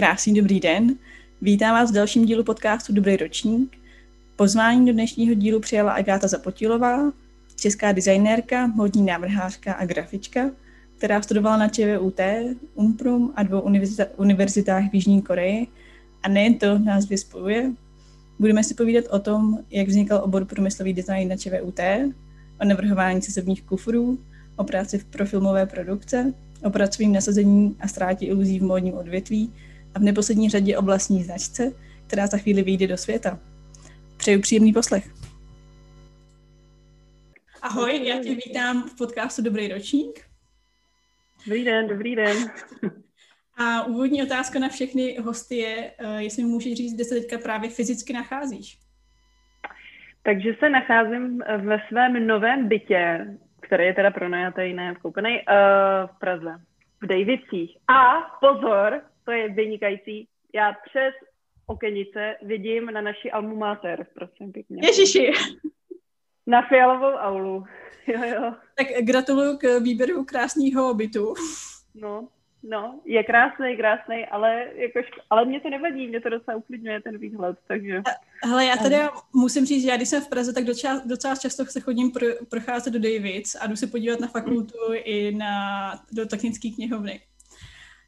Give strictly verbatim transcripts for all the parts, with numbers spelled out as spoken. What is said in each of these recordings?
Krásný dobrý den, vítám vás v dalším dílu podcastu Dobrý ročník. Pozvání do dnešního dílu přijala Agáta Zapotilová, česká designérka, módní návrhářka a grafička, která studovala na ČVUT, Umprum a dvou univerzita- univerzitách v Jižní Koreji. A nejen to nás dvě spojuje. Budeme si povídat o tom, jak vznikal obor průmyslový design na ČVUT, o navrhování cestovních kufrů, o práci v profilmové produkce, o pracovním nasazení a ztrátě iluzí v módním odvětví a v neposlední řadě o vlastní značce, která za chvíli vyjde do světa. Přeju příjemný poslech. Ahoj, já tě vítám v podcastu Dobrý ročník. Dobrý den, dobrý den. A úvodní otázka na všechny hosty je, jestli mi můžeš říct, kde se teďka právě fyzicky nacházíš. Takže se nacházím ve svém novém bytě, který je teda pronajatý, ne vkoupený, v Praze, v Dejvicích. A pozor, to je vynikající, já přes okenice vidím na naši almu mater, prosím pěkně. Ježiši! Na Fialovou aulu, jo, jo. Tak gratuluju k výběru krásného bytu. No, no, je krásnej, krásnej, ale, jakož, ale mě to nevadí, mě to docela uklidňuje ten výhled, takže... Hele, já tady musím říct, že já když jsem v Praze, tak docela, docela často se chodím pro, procházet do Dejvic a jdu se podívat na fakultu mm. i na, do technické knihovny.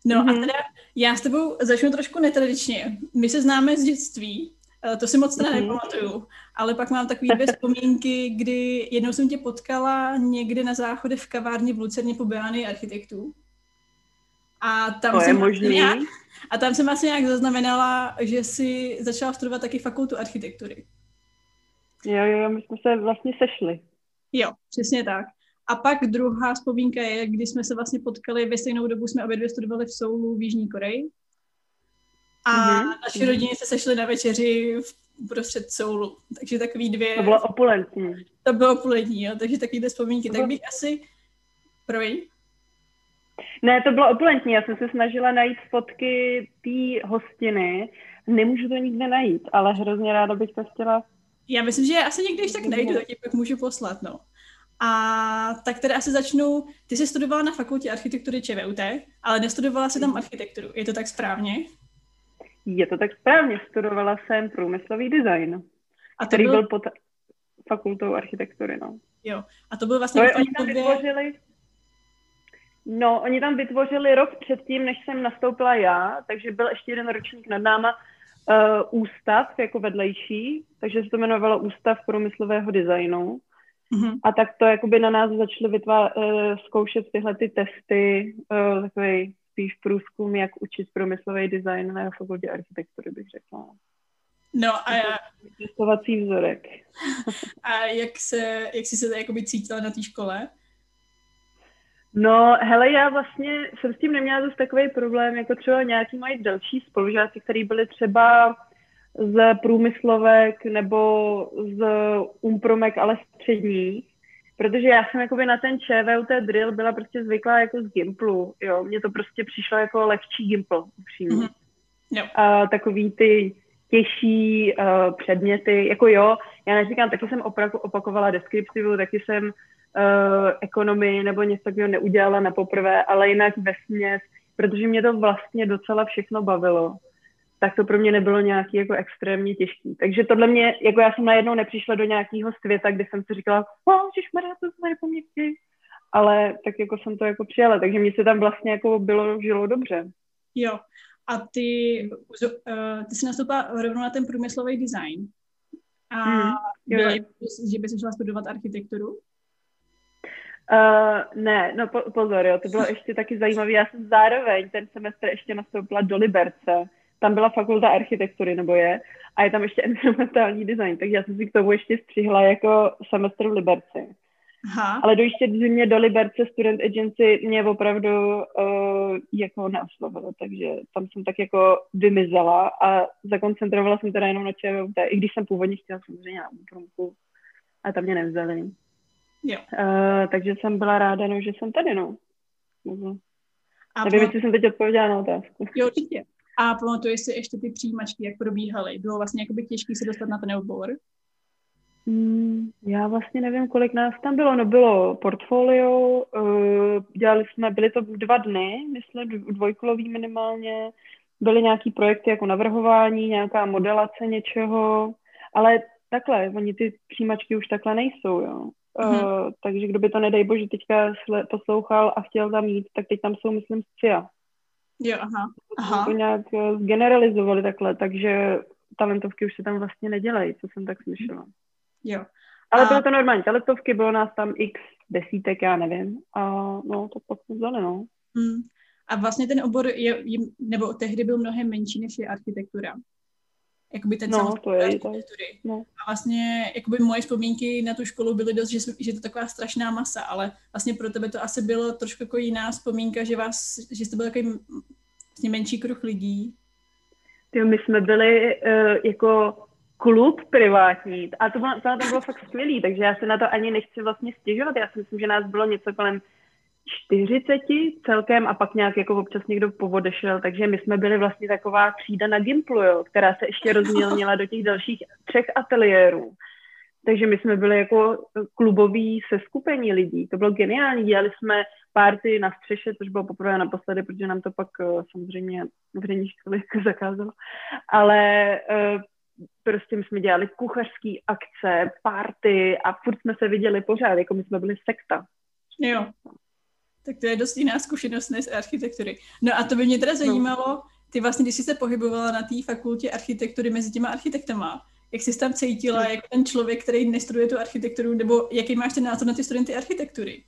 No mm-hmm. a teda já s tebou začnu trošku netradičně. My se známe z dětství, to si moc teda mm-hmm. nepamatuju, ale pak mám takový dvě vzpomínky, kdy jednou jsem tě potkala někde na záchodě v kavárně v Lucerně po Beány architektů. A tam, jsem nějak, a tam jsem asi nějak zaznamenala, že jsi začala studovat taky fakultu architektury. Jo, jo, my jsme se vlastně sešli. Jo, přesně tak. A pak druhá vzpomínka je, kdy jsme se vlastně potkali, ve stejnou dobu jsme obě dvě studovali v Soulu v Jižní Koreji. A mm-hmm. naše rodiny se sešly na večeři v prostřed Soulu. Takže takový dvě... To bylo opulentní. To bylo opulentní, jo, takže takovýhle vzpomínky. Bylo... Tak bych asi... Prvý? Ne, to bylo opulentní. Já jsem se snažila najít fotky té hostiny. Nemůžu to nikde najít, ale hrozně ráda bych to chtěla... Já myslím, že asi někde již tak najdu, tak pak můžu poslat, no. A tak teda asi začnu, ty jsi studovala na fakultě architektury ČVUT, ale nestudovala jsi tam architekturu, je to tak správně? Je to tak správně, studovala jsem průmyslový design, a který byl... byl pod fakultou architektury, no. Jo, a to byl vlastně... To oni tam době... vytvořili... No, oni tam vytvořili rok předtím, než jsem nastoupila já, takže byl ještě jeden ročník nad náma uh, ústav jako vedlejší, takže se to jmenovalo Ústav průmyslového designu. Mm-hmm. A tak to jakoby na nás začaly vytvá- uh, zkoušet tyhle ty testy, uh, takový spíš průzkum, jak učit průmyslový design na fakultě architektury, bych řekla. No a já... Testovací vzorek. A jak, se, jak jsi se jakoby cítila na té škole? No, hele, já vlastně jsem s tím neměla zase takový problém, jako třeba nějaký mají další spolužáci, který byli třeba... z průmyslovek nebo z umpromek, ale středních, protože já jsem jakoby na ten ČVUT drill byla prostě zvyklá jako z Gimplu, jo, mně to prostě přišlo jako lehčí Gimpl, upřímně. Mm-hmm. No. A takový ty těžší uh, předměty, jako jo, já neříkám, taky jsem opravdu opakovala deskriptivu, taky jsem uh, ekonomii nebo něco takového neudělala na poprvé, ale jinak vesměs, protože mě to vlastně docela všechno bavilo. Tak to pro mě nebylo nějaký jako extrémně těžký. Takže tohle mě, jako já jsem najednou nepřišla do nějakého světa, kde jsem si říkala, oh, žešmará, to jsme nepomnětí. Ale tak jako jsem to jako přijala, takže mě se tam vlastně jako bylo, žilo dobře. Jo, a ty, uh, ty jsi nastoupila rovnou na ten průmyslový design. A hmm, bylo, že bys šla studovat architekturu? Uh, ne, no po, pozor, jo, to bylo ještě taky zajímavé. Já jsem zároveň ten semestr ještě nastoupila do Liberce. Tam byla fakulta architektury, nebo je, a je tam ještě environmentální design, takže já jsem si k tomu ještě střihla jako semestr v Liberci. Aha. Ale dojíždět v zimě do Liberce Student Agency mě opravdu uh, jako neoslovilo, takže tam jsem tak jako vymizela a zakoncentrovala jsem teda jenom na ČVUT, i když jsem původně chtěla samozřejmě na Umprumku, a tam mě nevzali. Jo. Uh, takže jsem byla ráda, no, že jsem tady, no. A nevím, jestli jsem teď odpověděla na otázku. Jo, určitě. A pamatuješ si ještě ty přijímačky, jak probíhaly? Bylo vlastně jakoby těžké se dostat na ten obor? Mm, já vlastně nevím, kolik nás tam bylo. No bylo portfolio, dělali jsme, byly to dva dny, myslím, dvojkolový minimálně. byly nějaký projekty jako navrhování, nějaká modelace něčeho, ale takhle, oni ty přijímačky už takhle nejsou, jo. Mm. Uh, takže kdo by to, nedej bože, teďka poslouchal a chtěl tam jít, tak teď tam jsou, myslím, C I A. Jo, aha. aha. To nějak zgeneralizovali takhle, takže talentovky už se tam vlastně nedělají, co jsem tak slyšela. Jo. Ale bylo to normální, talentovky, bylo nás tam x desítek, já nevím, a no, to pak jsme vzali, no. Mm. A vlastně ten obor je, nebo tehdy byl mnohem menší, než je architektura. Jakoby ten no, samotný architektury. No. A vlastně, jakoby moje vzpomínky na tu školu byly dost, že, že to taková strašná masa, ale vlastně pro tebe to asi bylo trošku jako jiná vzpomínka, že vás, že jste byl takový vlastně menší kruh lidí. Jo, my jsme byli uh, jako klub privátní a to bylo, to bylo fakt skvělý, takže já se na to ani nechci vlastně stěžovat. Já si myslím, že nás bylo něco kolem čtyřiceti celkem a pak nějak jako občas někdo povodešel, takže my jsme byli vlastně taková třída na Gimplu, jo, která se ještě rozmělnila do těch dalších třech ateliérů. Takže my jsme byli jako klubový seskupení lidí, to bylo geniální, dělali jsme párty na střeše, což bylo poprvé naposledy, protože nám to pak samozřejmě veřejní školy zakázalo, ale prostě my jsme dělali kuchařský akce, párty a furt jsme se viděli pořád, jako my jsme byli sekta. Jo. Tak to je dost jiná zkušenost než architektury. No a to by mě teda zajímalo, ty vlastně, když jsi se pohybovala na té fakultě architektury mezi těma architektama, jak jsi tam cítila jako ten člověk, který nestuduje tu architekturu, nebo jaký máš ten názor na ty studenty architektury?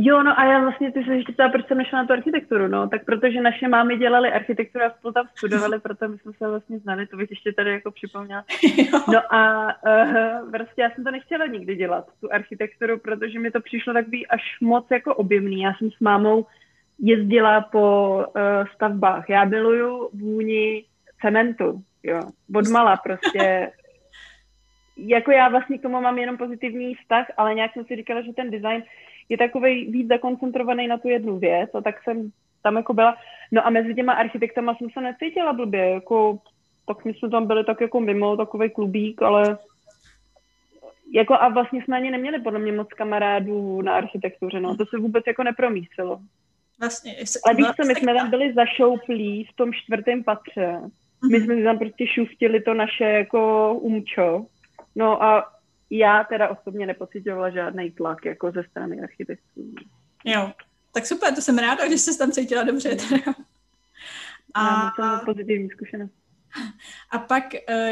Jo, no a já vlastně, ty se ještě ptala, proč jsem nešla na tu architekturu, no, tak protože naše mámy dělaly architekturu a spolu tam studovali, proto my jsme se vlastně znali, to bych ještě tady jako připomněla. No a uh, prostě já jsem to nechtěla nikdy dělat, tu architekturu, protože mi to přišlo takový až moc jako objemný. Já jsem s mámou jezdila po uh, stavbách, já miluju vůni cementu, jo, odmala prostě. Jako já vlastně k tomu mám jenom pozitivní vztah, ale nějak jsem si říkala, že ten design je takovej víc zakoncentrovaný na tu jednu věc a tak jsem tam jako byla. No a mezi těma architektama jsem se necítila blbě, jako tak my jsme tam byli tak jako mimo, takovej klubík, ale jako a vlastně jsme ani neměli podle mě moc kamarádů na architektuře, no, to se vůbec jako nepromísilo. Vlastně, ale víc co, my jsme tam byli zašouplí v tom čtvrtém patře, my jsme tam prostě šuftili to naše jako umčo, no a já teda osobně nepocitovala žádný tlak jako ze strany architektů. Jo, tak super, to jsem ráda, že jsi tam cítila dobře. Teda. A to pozitivní zkušenost. A pak,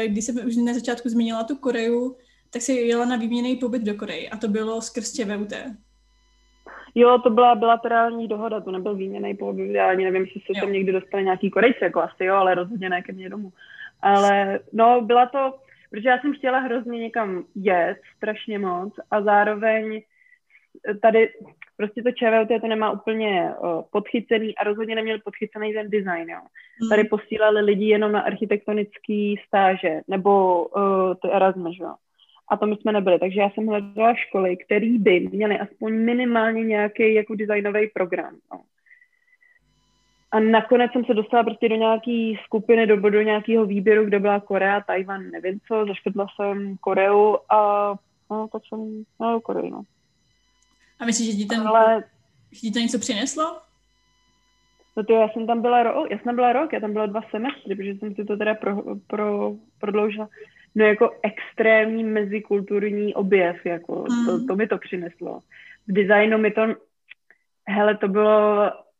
když jsem už na začátku zmínila tu Koreju, tak si jela na výměnný pobyt do Koreji a to bylo skrz ČVUT. Jo, to byla bilaterální dohoda, to nebyl výměnný pobyt, já ani nevím, jestli se tam někdy dostane nějaký Korejce, jako asi jo, ale rozhodně ne ke mně domů. Ale no, byla to... Protože já jsem chtěla hrozně někam jet, strašně moc, a zároveň tady prostě to ČVUT to nemá úplně podchycený a rozhodně neměl podchycený ten design, jo. Mm. Tady posílali lidi jenom na architektonický stáže, nebo uh, to Erasmus, jo. A to my jsme nebyli, takže já jsem hledala školy, které by měly aspoň minimálně nějaký jako designový program, jo. A nakonec jsem se dostala prostě do nějaký skupiny, do, do nějakého výběru, kde byla Korea, Tajvan, nevím co, zaškrtla jsem Koreu a no, tak jsem, no, Koreu, no. A myslíš, že ti ten, Ale... to něco přineslo? No to já jsem tam byla rok, já jsem byla rok, já tam byla dva semestry, protože jsem si to teda pro, pro, prodloužila. No jako extrémní mezikulturní objev, jako, mm. to, to mi to přineslo. V designu mi to, hele, to bylo...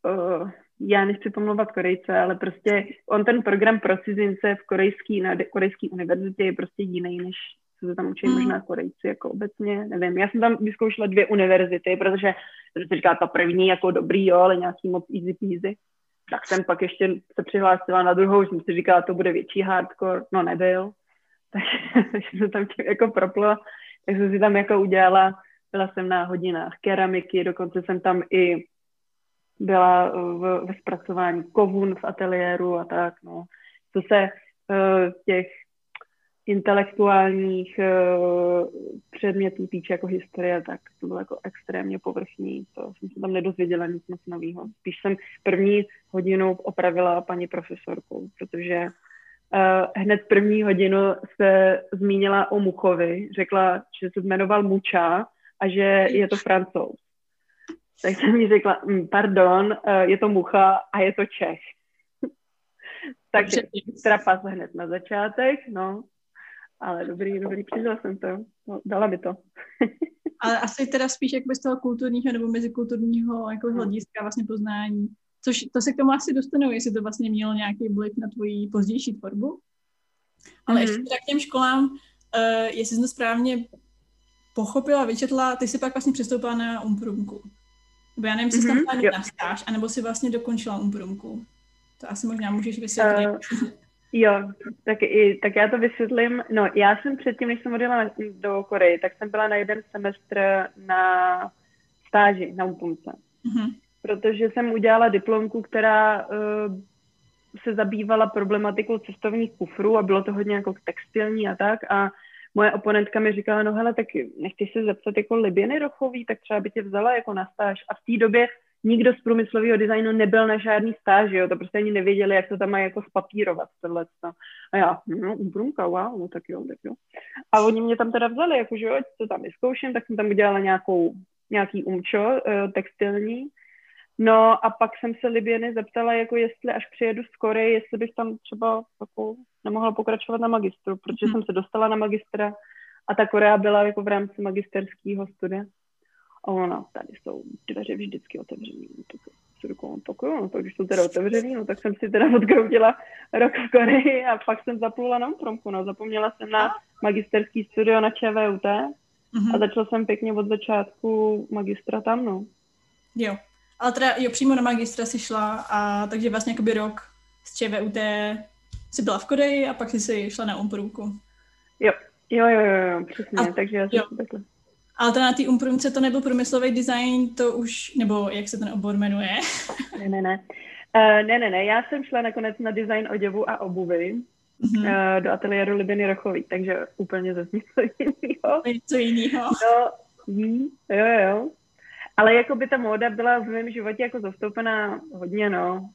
Uh, já nechci pomlouvat Korejce, ale prostě on ten program pro cizince v korejský, na korejský univerzitě je prostě jiný, než co se tam učí mm. možná Korejci, jako obecně, nevím. Já jsem tam vyzkoušela dvě univerzity, protože se říká ta první jako dobrý, jo, ale nějaký moc easy peasy. Tak jsem pak ještě se přihlásila na druhou, že jsem si říkala, to bude větší hardcore, no nebyl. Takže jsem tam tím jako propla, tak jsem si tam jako udělala, byla jsem na hodinách keramiky, dokonce jsem tam i byla v, ve zpracování kovun v ateliéru a tak, no. Co se uh, těch intelektuálních uh, předmětů týče jako historie, tak to bylo jako extrémně povrchní, to jsem se tam nedozvěděla nic moc nového. Spíš jsem první hodinu opravila paní profesorku, protože uh, hned první hodinu se zmínila o Muchovi, řekla, že se jmenoval Mucha a že je to Francouz. Tak jsem mi řekla, pardon, je to Mucha a je to Čech. Takže trapas hned na začátek, no. Ale dobrý, dobrý, přiznal jsem to. No, dala by to. Ale asi teda spíš jak z toho kulturního nebo mezikulturního jako hlediska vlastně poznání. Což to se k tomu asi dostanou, jestli to vlastně mělo nějaký vliv na tvoji pozdější tvorbu. Ale mm-hmm. ještě k těm školám, uh, jestli jsem to správně pochopila, vyčetla, ty jsi pak vlastně přestoupila na Umprumku. Nebo já nevím, jestli mm-hmm. jsi tam byla na stáž, anebo jsi vlastně dokončila Umprumku. To asi možná můžeš vysvětlit. Uh, jo, tak, i, tak já to vysvětlím. No, já jsem předtím, než jsem odjela do Koreji, tak jsem byla na jeden semestr na stáži, na Umprumce. Mm-hmm. Protože jsem udělala diplomku, která uh, se zabývala problematikou cestovních kufrů a bylo to hodně jako textilní a tak. A moje oponentka mi říkala, no hele, tak nechci se zeptat jako Liběny Rochový, tak třeba by tě vzala jako na stáž. A v té době nikdo z průmyslového designu nebyl na žádný stáži, jo, to prostě ani nevěděli, jak to tam mají jako spapírovat, tohleto. A já, no, Umprumka, wow, no tak jo, tak jo. A oni mě tam teda vzali, jakože jo, to tam vyzkouším, tak jsem tam udělala nějakou, nějaký umčo uh, textilní. No a pak jsem se Liběny zeptala, jako jestli až přijedu z Koreje, jestli bych tam třeba jako nemohla pokračovat na magistru, protože hmm. jsem se dostala na magistra a ta Korea byla jako v rámci magisterského studia. A ona, tady jsou dveře vždycky otevřený. No to, když jsou teda otevřený, no tak jsem si teda odkroutila rok v Koreji a pak jsem zaplula na Umprumku. No zapomněla jsem na magisterský studio na ČVUT hmm. a začala jsem pěkně od začátku magistra tam, no. Jo. Ale teda jo, přímo na magistra si šla, a takže vlastně jakoby rok z ČVUT si byla v Koreji a pak jsi si šla na Umprumku. Jo, jo, jo, jo, přesně, a, takže já jsem to takhle. Ale teda na té Umprumce to nebyl průmyslový design, to už, nebo jak se ten obor jmenuje? Ne, ne, ne. Uh, ne, ne, ne, já jsem šla nakonec na design oděvu a obuvy mm-hmm. uh, do ateliéru Liběny Rochový, takže úplně zase něco jiného. Něco jiného. No, jí, jo, jo. Ale jako by ta móda byla v mém životě jako zastoupená hodně, no.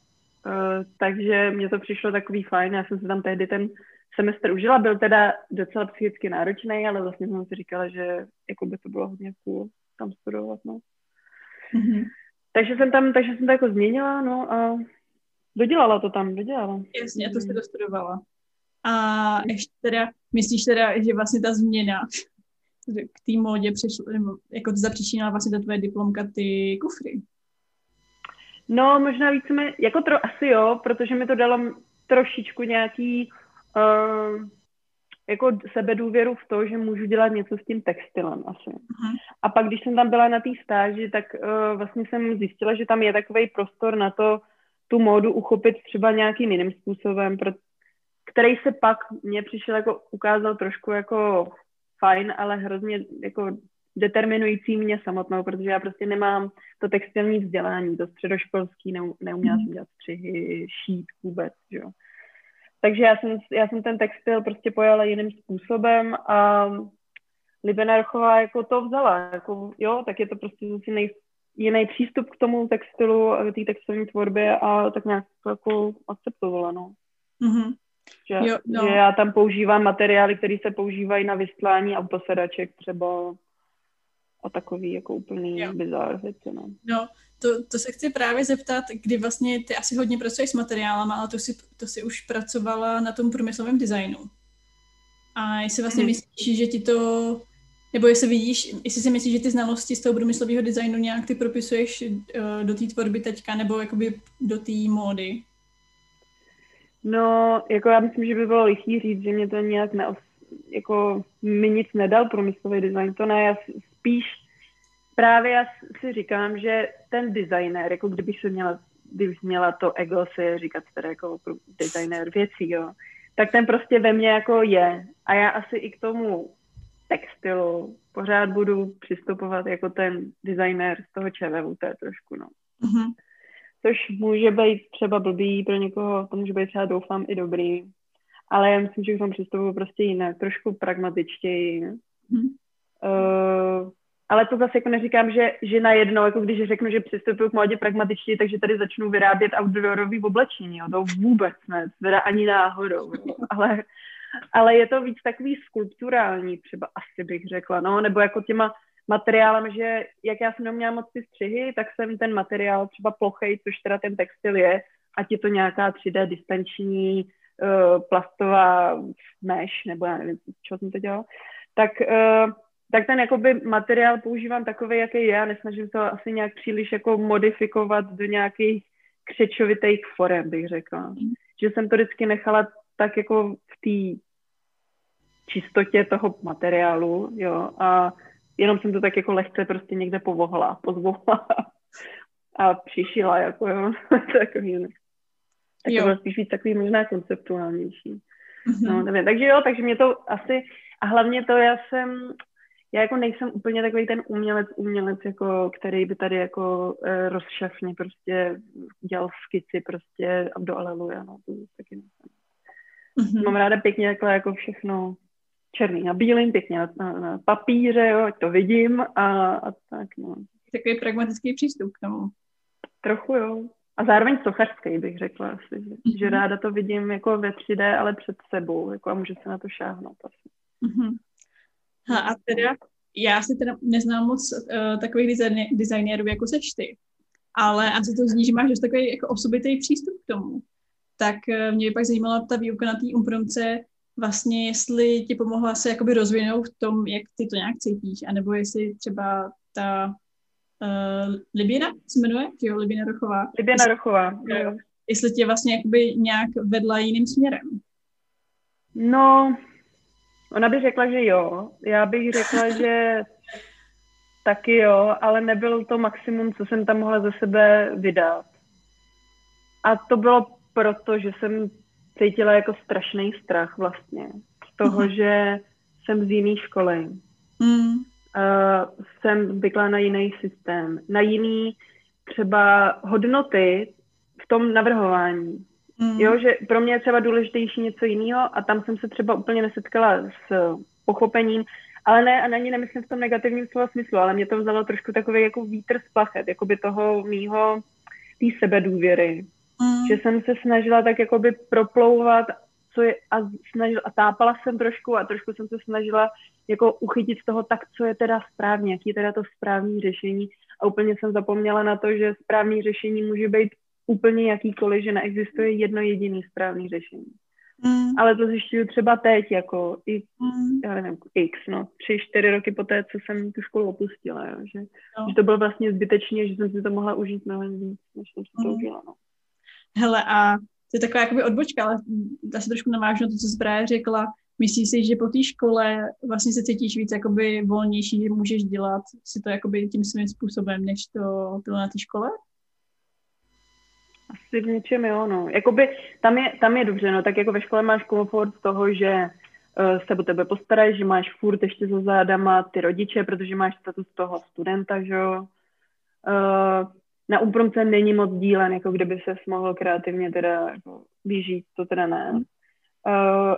Uh, takže mně to přišlo takový fajn. Já jsem se tam tehdy ten semestr užila. Byl teda docela psychicky náročný, ale vlastně jsem si říkala, že jako by to bylo hodně cool tam studovat, no. Mm-hmm. Takže jsem tam, takže jsem to jako změnila, no a dodělala to tam, dodělala. Jasně, to jste dostudovala. A ještě teda, myslíš teda, že vlastně ta změna k té módě přišlo, jako to zapříčinila vlastně ta tvoje diplomka ty kufry? No, možná víc mi, jako tro, asi jo, protože mi to dalo trošičku nějaký uh, jako sebedůvěru v to, že můžu dělat něco s tím textilem asi. Uh-huh. A pak, když jsem tam byla na té stáži, tak uh, vlastně jsem zjistila, že tam je takovej prostor na to, tu módu uchopit třeba nějakým jiným způsobem, pro, který se pak mně přišel jako, ukázal trošku jako fajn, ale hrozně jako determinující mě samotnou, protože já prostě nemám to textilní vzdělání, to středoškolský, neuměla jsem dělat střihy, šít vůbec, jo. Takže já jsem, já jsem ten textil prostě pojala jiným způsobem a Liběna Rochová jako to vzala, jako jo, tak je to prostě jiný, jiný přístup k tomu textilu, k té textilní tvorbě a tak nějak to jako akceptovala, no. Mm-hmm. Že, jo, no. Že já tam používám materiály, které se používají na vyslání autosedaček třeba a takový jako úplný bizár věci. No, no to, to se chci právě zeptat, kdy vlastně ty asi hodně pracuješ s materiálama, ale to si, to si už pracovala na tom průmyslovém designu. A jestli vlastně hmm. myslíš, že ti to, nebo jestli vidíš, jestli si myslíš, že ty znalosti z toho průmyslového designu nějak ty propisuješ uh, do té tvorby teďka, nebo jakoby do té módy? No, jako já myslím, že by bylo lichý říct, že mě to nějak neos... jako mi nic nedal průmyslový design, to ne, já spíš právě já si říkám, že ten designér, jako kdybych se měla, kdybych měla to ego si říkat teda jako designér věcí, jo, tak ten prostě ve mně jako je a já asi i k tomu textilu pořád budu přistupovat jako ten designér z toho ČVUT trošku, no. Mm-hmm. Což může být třeba blbý pro někoho, to může být třeba doufám i dobrý, ale já myslím, že k tomu přistupuji prostě jinak, trošku pragmatičtěji. Hmm. Uh, ale to zase jako neříkám, že, že najednou, jako když řeknu, že přistupuji k módě pragmatičtěji, takže tady začnu vyrábět outdoorový oblečení, jo, to vůbec ne, teda ani náhodou, jo. Ale, ale je to víc takový skulpturální třeba, asi bych řekla, no, nebo jako těma materiálem, že jak já jsem neměla moc ty střihy, tak jsem ten materiál třeba plochej, což teda ten textil je, ať je to nějaká tři dé distanční uh, plastová mesh, nebo já nevím, čeho jsem to dělala, tak, uh, tak ten jakoby materiál používám takový, jaký je, a nesnažím to asi nějak příliš jako modifikovat do nějakých křečovitých forem, bych řekla. Mm. Že jsem to vždycky nechala tak jako v té čistotě toho materiálu, jo, a jenom jsem to tak jako lehce prostě někde povohla, pozvohla a přišila, jako jo, takový, takový spíš víc takový možná konceptuálnější. Mm-hmm. No, nevím, takže jo, takže mě to asi, a hlavně to já jsem, já jako nejsem úplně takový ten umělec, umělec, jako, který by tady jako eh, rozšafně prostě dělal skici prostě do aleluja, no, to taky nejsem. Mm-hmm. Mám ráda pěkně takhle jako všechno černý na bílým, pěkně na, na, na papíře, jo, ať to vidím a, a tak, no. Takový pragmatický přístup k tomu. Trochu, jo. A zároveň sochařský, bych řekla asi, mm-hmm. že ráda to vidím jako ve tři dé, ale před sebou, jako a můžu se na to šáhnout asi. Mm-hmm. Ha, a teda, já si teda neznám moc uh, takových design, designérů, jako seš ty, ale a co to zní, že máš takový jako osobitý přístup k tomu. Tak uh, mě by pak zajímala ta výuka na té Umprumce, vlastně jestli ti pomohla se jakoby rozvinout v tom, jak ty to nějak cítíš, anebo jestli třeba ta uh, Liběna se jmenuje, jo, Liběna Rochová. Liběna Rochová, jo. Uh, jestli tě vlastně jakoby nějak vedla jiným směrem. No, ona by řekla, že jo. Já bych řekla, že taky jo, ale nebylo to maximum, co jsem tam mohla ze sebe vydat. A to bylo proto, že jsem cítila jako strašný strach vlastně z toho, mm. že jsem z jiné školy. Mm. Uh, jsem zvyklá na jiný systém, na jiný třeba hodnoty v tom navrhování. Mm. Jo, že pro mě je třeba důležitější něco jiného a tam jsem se třeba úplně nesetkala s pochopením, ale ne, a na ní nemyslím v tom negativním slova smyslu, ale mě to vzalo trošku takový jako vítr z plachet, jakoby toho mýho, té sebedůvěry. Mm. Že jsem se snažila tak jakoby proplouvat, co je, a snažila, a tápala jsem trošku a trošku jsem se snažila jako uchytit z toho, tak co je teda správně, jaký je teda to správný řešení, a úplně jsem zapomněla na to, že správný řešení může být úplně jakýkoliv, že neexistuje jedno jediný správný řešení. Mm. Ale to zjišťuju třeba teď, jako i, mm. já nevím, x, no, tři, čtyři roky poté, co jsem tu školu opustila, jo, že, no. že to bylo vlastně zbytečně, že jsem si to mohla užít mnohem víc, než jsem si to mm. užila, no. Hele, a to je taková jakoby odbočka, ale já se trošku navážu na to, co jsi právě řekla. Myslíš si, že po té škole vlastně se cítíš víc jakoby volnější, že můžeš dělat si to jakoby tím svým způsobem, než to bylo na té škole? Asi v něčem jo, no. Jakoby tam je, tam je dobře, no. Tak jako ve škole máš komfort z toho, že uh, se o tebe postarají, že máš furt ještě za zádama ty rodiče, protože máš status toho studenta, že jo. Uh, Na Umprumce není moc dílen, jako kdyby se mohl kreativně teda jako vyžít, to teda ne. Uh,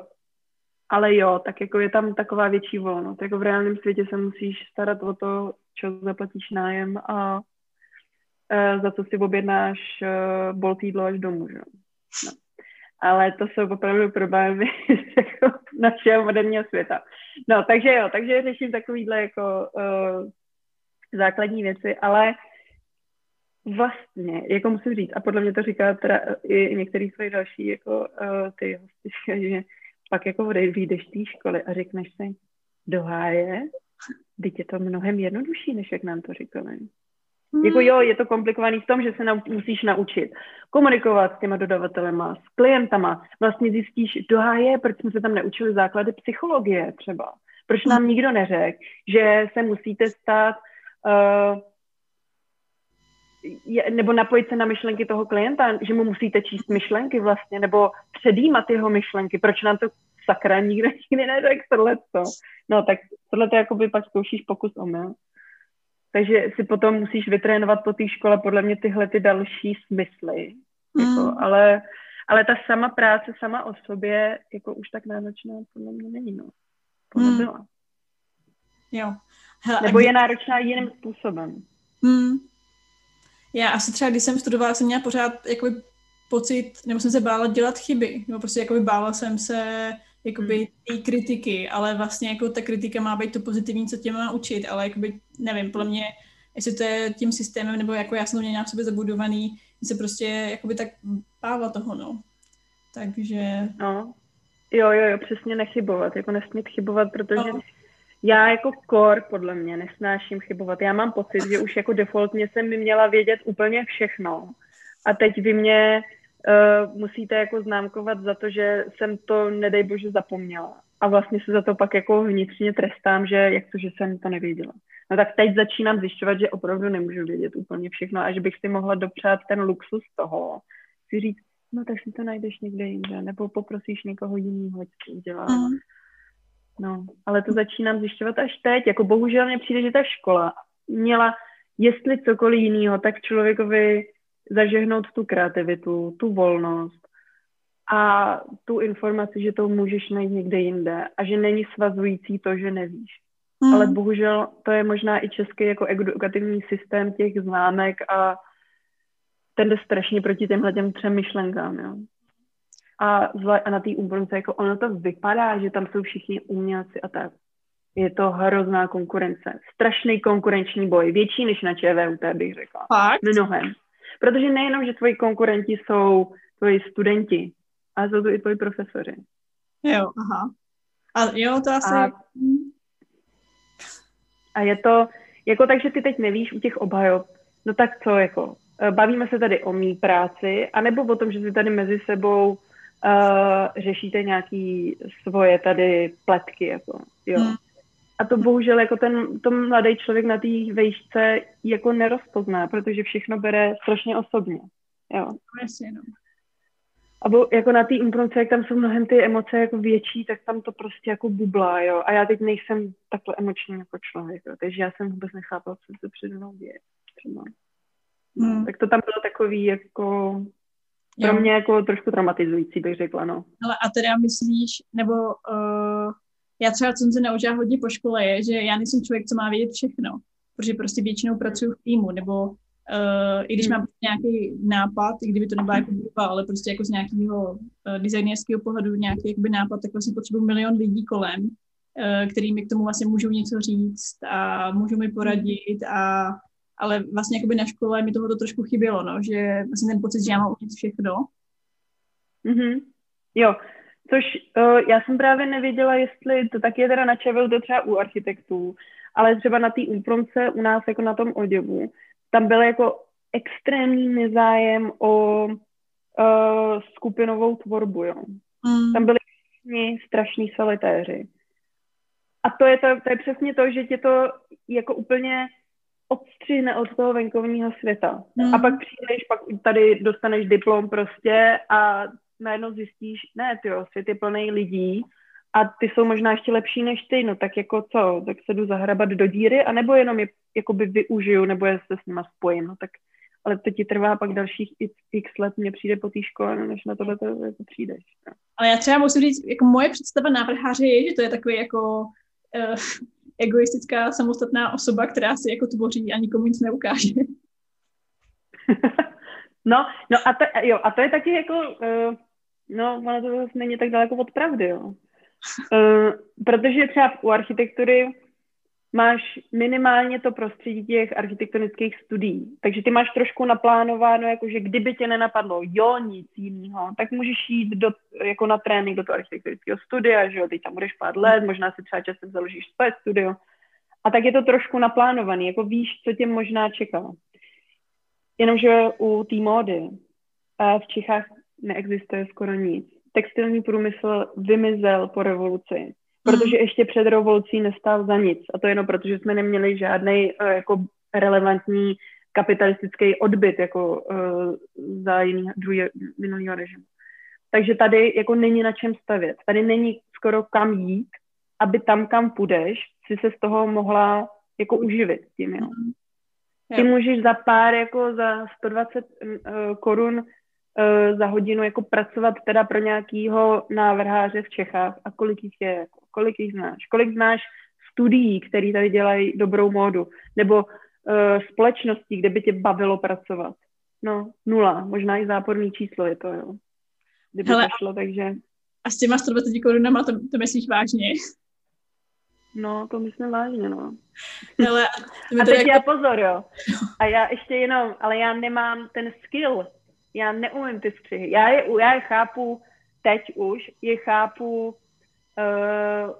ale jo, tak jako je tam taková větší volnost. Jako v reálném světě se musíš starat o to, čeho zaplatíš nájem a uh, za co si objednáš uh, bolt jídlo až domů, že? No. Ale to jsou opravdu problémy jako našeho moderního světa. No, takže jo, takže řeším takovýhle jako uh, základní věci, ale vlastně, jako musím říct, a podle mě to říká teda i některý svoji další, jako uh, ty hosti, že pak jako vyjdeš z té školy a řekneš si, do háje, teď je to mnohem jednodušší, než jak nám to říkali. Hmm. Jako jo, je to komplikovaný v tom, že se na, musíš naučit komunikovat s těma dodavatelema, s klientama, vlastně zjistíš, do háje, proč jsme se tam neučili základy psychologie třeba. Proč nám nikdo neřekl, že se musíte stát... Uh, Je, nebo napojit se na myšlenky toho klienta, že mu musíte číst myšlenky vlastně, nebo předjímat jeho myšlenky. Proč nám to sakra nikdo nikdy neřekl tohleto? No tak tohleto jakoby pak zkoušíš pokus omyl. Takže si potom musíš vytrénovat po té škole podle mě tyhle ty další smysly. Mm. Jako, ale, ale ta sama práce, sama o sobě, jako už tak náročná podle mě není, no. Podle mm. byla. Jo. Hele, nebo je náročná jiným způsobem. Mm. Já asi třeba, když jsem studovala, jsem měla pořád jakoby pocit, nebo jsem se bála dělat chyby, nebo prostě jakoby bála jsem se jakoby té kritiky, ale vlastně jako ta kritika má být to pozitivní, co tě má učit, ale jakoby nevím, pro mě, jestli to je tím systémem, nebo jako já jsem to měla v sobě zabudovaný, se prostě jakoby tak bála toho, no. Takže... No. Jo, jo, jo, přesně nechybovat, jako nesmít chybovat, protože no. Já jako core podle mě nesnáším chybovat. Já mám pocit, že už jako defaultně jsem by měla vědět úplně všechno. A teď vy mě uh, musíte jako známkovat za to, že jsem to, nedej bože, zapomněla. A vlastně se za to pak jako vnitřně trestám, že jak to, že jsem to nevěděla. No tak teď začínám zjišťovat, že opravdu nemůžu vědět úplně všechno a že bych si mohla dopřát ten luxus toho. Si říct, no tak si to najdeš někde jinde, nebo poprosíš někoho jiného, ať to udělá. Mm. No, ale to začínám zjišťovat až teď. Jako bohužel mně přijde, že ta škola měla, jestli cokoliv jiného, tak člověkovi zažehnout tu kreativitu, tu volnost a tu informaci, že to můžeš najít někde jinde a že není svazující to, že nevíš. Mm. Ale bohužel to je možná i český jako edukativní systém těch známek a ten jde strašně proti těmhle těm třem myšlenkám, jo. A, zla, a na té Umbrunce, jako ono to vypadá, že tam jsou všichni umělci a tak. Je to hrozná konkurence. Strašný konkurenční boj. Větší než na ČVUT, bych řekla. Fakt? Mnohem. Protože nejenom, že tvoji konkurenti jsou tvoji studenti, ale jsou to i tvoji profesoři. Jo, aha. A jo, to asi... A, a je to, jako takže ty teď nevíš u těch obhajob, no tak co, jako... Bavíme se tady o mý práci, anebo o tom, že si tady mezi sebou uh, řešíte nějaký svoje tady pletky, jako, jo. Hmm. A to bohužel jako ten, ten mladý člověk na té vejšce jako nerozpozná, protože všechno bere strašně osobně, jo. A bo, jako na té Umprumce, jak tam jsou mnohem ty emoce jako větší, tak tam to prostě jako bublá, jo. A já teď nejsem takhle emoční jako člověk, jo. Takže já jsem vůbec nechápala, co se před mnou děje. Hmm. Tak to tam bylo takový jako pro jo. mě jako trošku traumatizující, bych řekla, no. Ale a teda myslíš, nebo uh, já třeba, co jsem se naučila hodně po škole, je, že já nejsem člověk, co má vědět všechno, protože prostě většinou pracuji v týmu, nebo uh, i když hmm. mám nějaký nápad, i kdyby to nebyla jako budova, ale prostě jako z nějakého uh, designerského pohledu nějaký jakoby nápad, tak vlastně potřebuji milion lidí kolem, uh, který mi k tomu vlastně můžou něco říct a můžou mi poradit a ale vlastně jakoby na škole mi tohoto trošku chybělo, no, že vlastně ten pocit, že já mám umět všechno. Mm-hmm. Jo, což uh, já jsem právě nevěděla, jestli to tak je teda na ČVUT třeba u architektů, ale třeba na té Umprumce u nás jako na tom oděvu, tam byl jako extrémní nezájem o uh, skupinovou tvorbu, jo. Mm. Tam byli všichni strašní solitéři. A to je, to, to je přesně to, že tě to jako úplně... odstřihne od toho venkovního světa. Mm. A pak přijdeš, pak tady dostaneš diplom prostě a najednou zjistíš, ne, tyjo, svět je plný lidí a ty jsou možná ještě lepší než ty, no tak jako co, tak se jdu zahrabat do díry, anebo jenom je jakoby využiju, nebo je se s nima spojím, no tak, ale to ti trvá pak dalších x, x let, mě přijde po té škole, no, než na tohle to jako přijdeš. No. Ale já třeba musím říct, jako moje představa návrháře je, že to je takový jako... Uh... egoistická samostatná osoba, která si jako tvoří a nikomu nic neukáže. No, no a, to, jo, a to je taky jako, uh, no, ono to zase není tak daleko od pravdy, jo. Uh, protože třeba u architektury máš minimálně to prostředí těch architektonických studií, takže ty máš trošku naplánováno, jakože kdyby tě nenapadlo, jo, nic jiného, tak můžeš jít do, jako na trénink do toho architektonického studia, že jo, teď tam budeš pár let, možná si třeba časem založíš své studio. A tak je to trošku naplánovaný, jako víš, co tě možná čeká. Jenomže u té módy v Čechách neexistuje skoro nic. Textilní průmysl vymizel po revoluci. Protože ještě před revolucí nestál za nic. A to jenom proto, že jsme neměli žádný uh, jako relevantní kapitalistický odbyt jako uh, za jiný, druhý, minulýho režimu. Takže tady jako není na čem stavět. Tady není skoro kam jít, aby tam, kam půjdeš, si se z toho mohla jako uživit tím. Jo. Ty můžeš za pár, jako za sto dvacet uh, korun za hodinu jako pracovat teda pro nějakýho návrháře v Čechách a kolik jich je, jako, kolik jich znáš, kolik znáš studií, které tady dělají dobrou módu, nebo uh, společností, kde by tě bavilo pracovat. No, nula, možná i záporný číslo je to, jo. Kdyby Hele, to šlo, takže... A s těma sto dvacet korunama to, to myslíš vážně? No, to myslím vážně, no. Hele, a teď jako... já pozor, jo. A já ještě jenom, ale já nemám ten skill. Já neumím ty střihy. Já je, já je chápu teď už, je chápu, uh,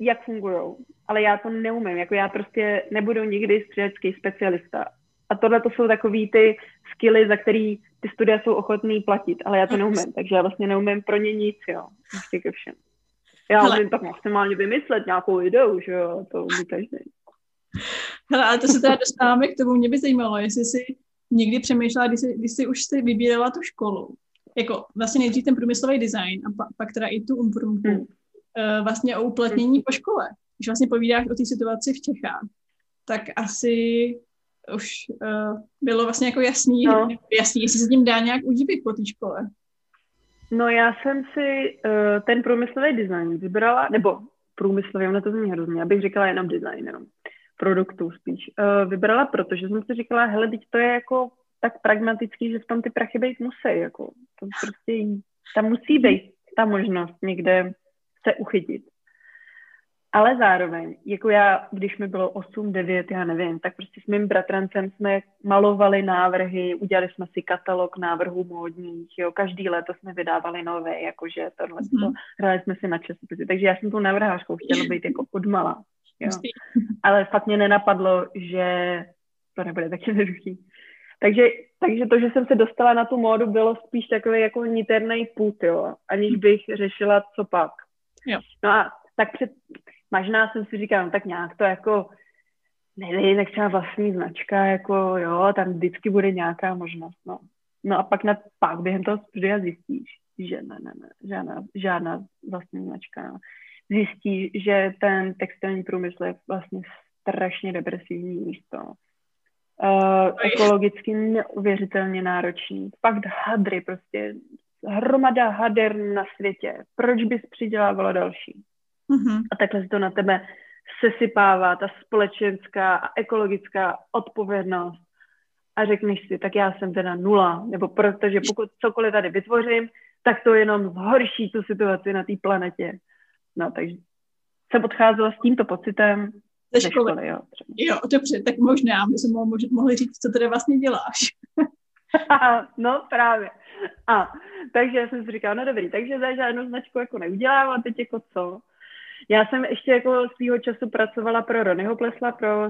jak fungujou. Ale já to neumím. Jako já prostě nebudu nikdy střihačský specialista. A tohle to jsou takový ty skilly, za který ty studia jsou ochotný platit. Ale já to neumím. Takže já vlastně neumím pro ně nic, jo. Ještě ke všem. Já Hele. Umím tak maximálně vymyslet nějakou ideu, že jo, to umí každý. Hele, ale to se teda dostáváme k tomu, mě by zajímalo, jestli jsi někdy přemýšlela, když jsi, když jsi už si vybírala tu školu, jako vlastně nejdřív ten průmyslový design a pa, pak teda i tu umprumku, hmm. vlastně o uplatnění hmm. po škole. Když vlastně povídáš o té situaci v Čechách, tak asi už uh, bylo vlastně jako jasný, no. jasný, jestli se tím dá nějak udivit po té škole. No já jsem si uh, ten průmyslový design vybrala, nebo průmyslový, ono to zní hrozně, já bych říkala jenom design, jenom produktů spíš. Uh, vybrala, protože jsem si říkala, hele, teď to je jako tak pragmatický, že tam ty prachy být musí, jako, to prostě, tam musí být ta možnost někde se uchytit. Ale zároveň, jako já, když mi bylo osm, devět, já nevím, tak prostě s mým bratrancem jsme malovali návrhy, udělali jsme si katalog návrhů módních, jo, každý léto jsme vydávali nové, jakože tohle, mm. hráli jsme si na časopisy, takže já jsem tu návrhářkou chtěla být jako odmala, jo. Ale fakt mě nenapadlo, že to nebude tak jednoduchý. Takže, takže to, že jsem se dostala na tu módu, bylo spíš takový jako niternej půd, jo, aniž bych řešila co pak. Jo. No a tak před... Možná jsem si říkala, no tak nějak to jako, nevím, tak třeba vlastní značka, jako jo, tam vždycky bude nějaká možnost, no. No a pak, na, pak během toho studia zjistíš, že ne, ne, ne, žádná, žádná vlastní značka, no. Zjistíš, že ten textilní průmysl je vlastně strašně depresivní místo. Uh, ekologicky neuvěřitelně náročný. Pak hadry prostě, hromada hader na světě. Proč bys přidělávala další? Uhum. A takhle se to na tebe sesypává, ta společenská a ekologická odpovědnost. A řekneš si, tak já jsem teda nula, nebo protože pokud cokoliv tady vytvořím, tak to jenom zhorší tu situaci na té planetě. No, takže jsem odcházela s tímto pocitem ze školy. školy jo, jo, dobře, tak možná bychom mohli říct, co teda vlastně děláš. No právě. A, takže já jsem si říkala, no dobrý, takže za žádnou značku jako neudělám, a teď jako co? Já jsem ještě jako svýho času pracovala pro Ronyho Plesla, pro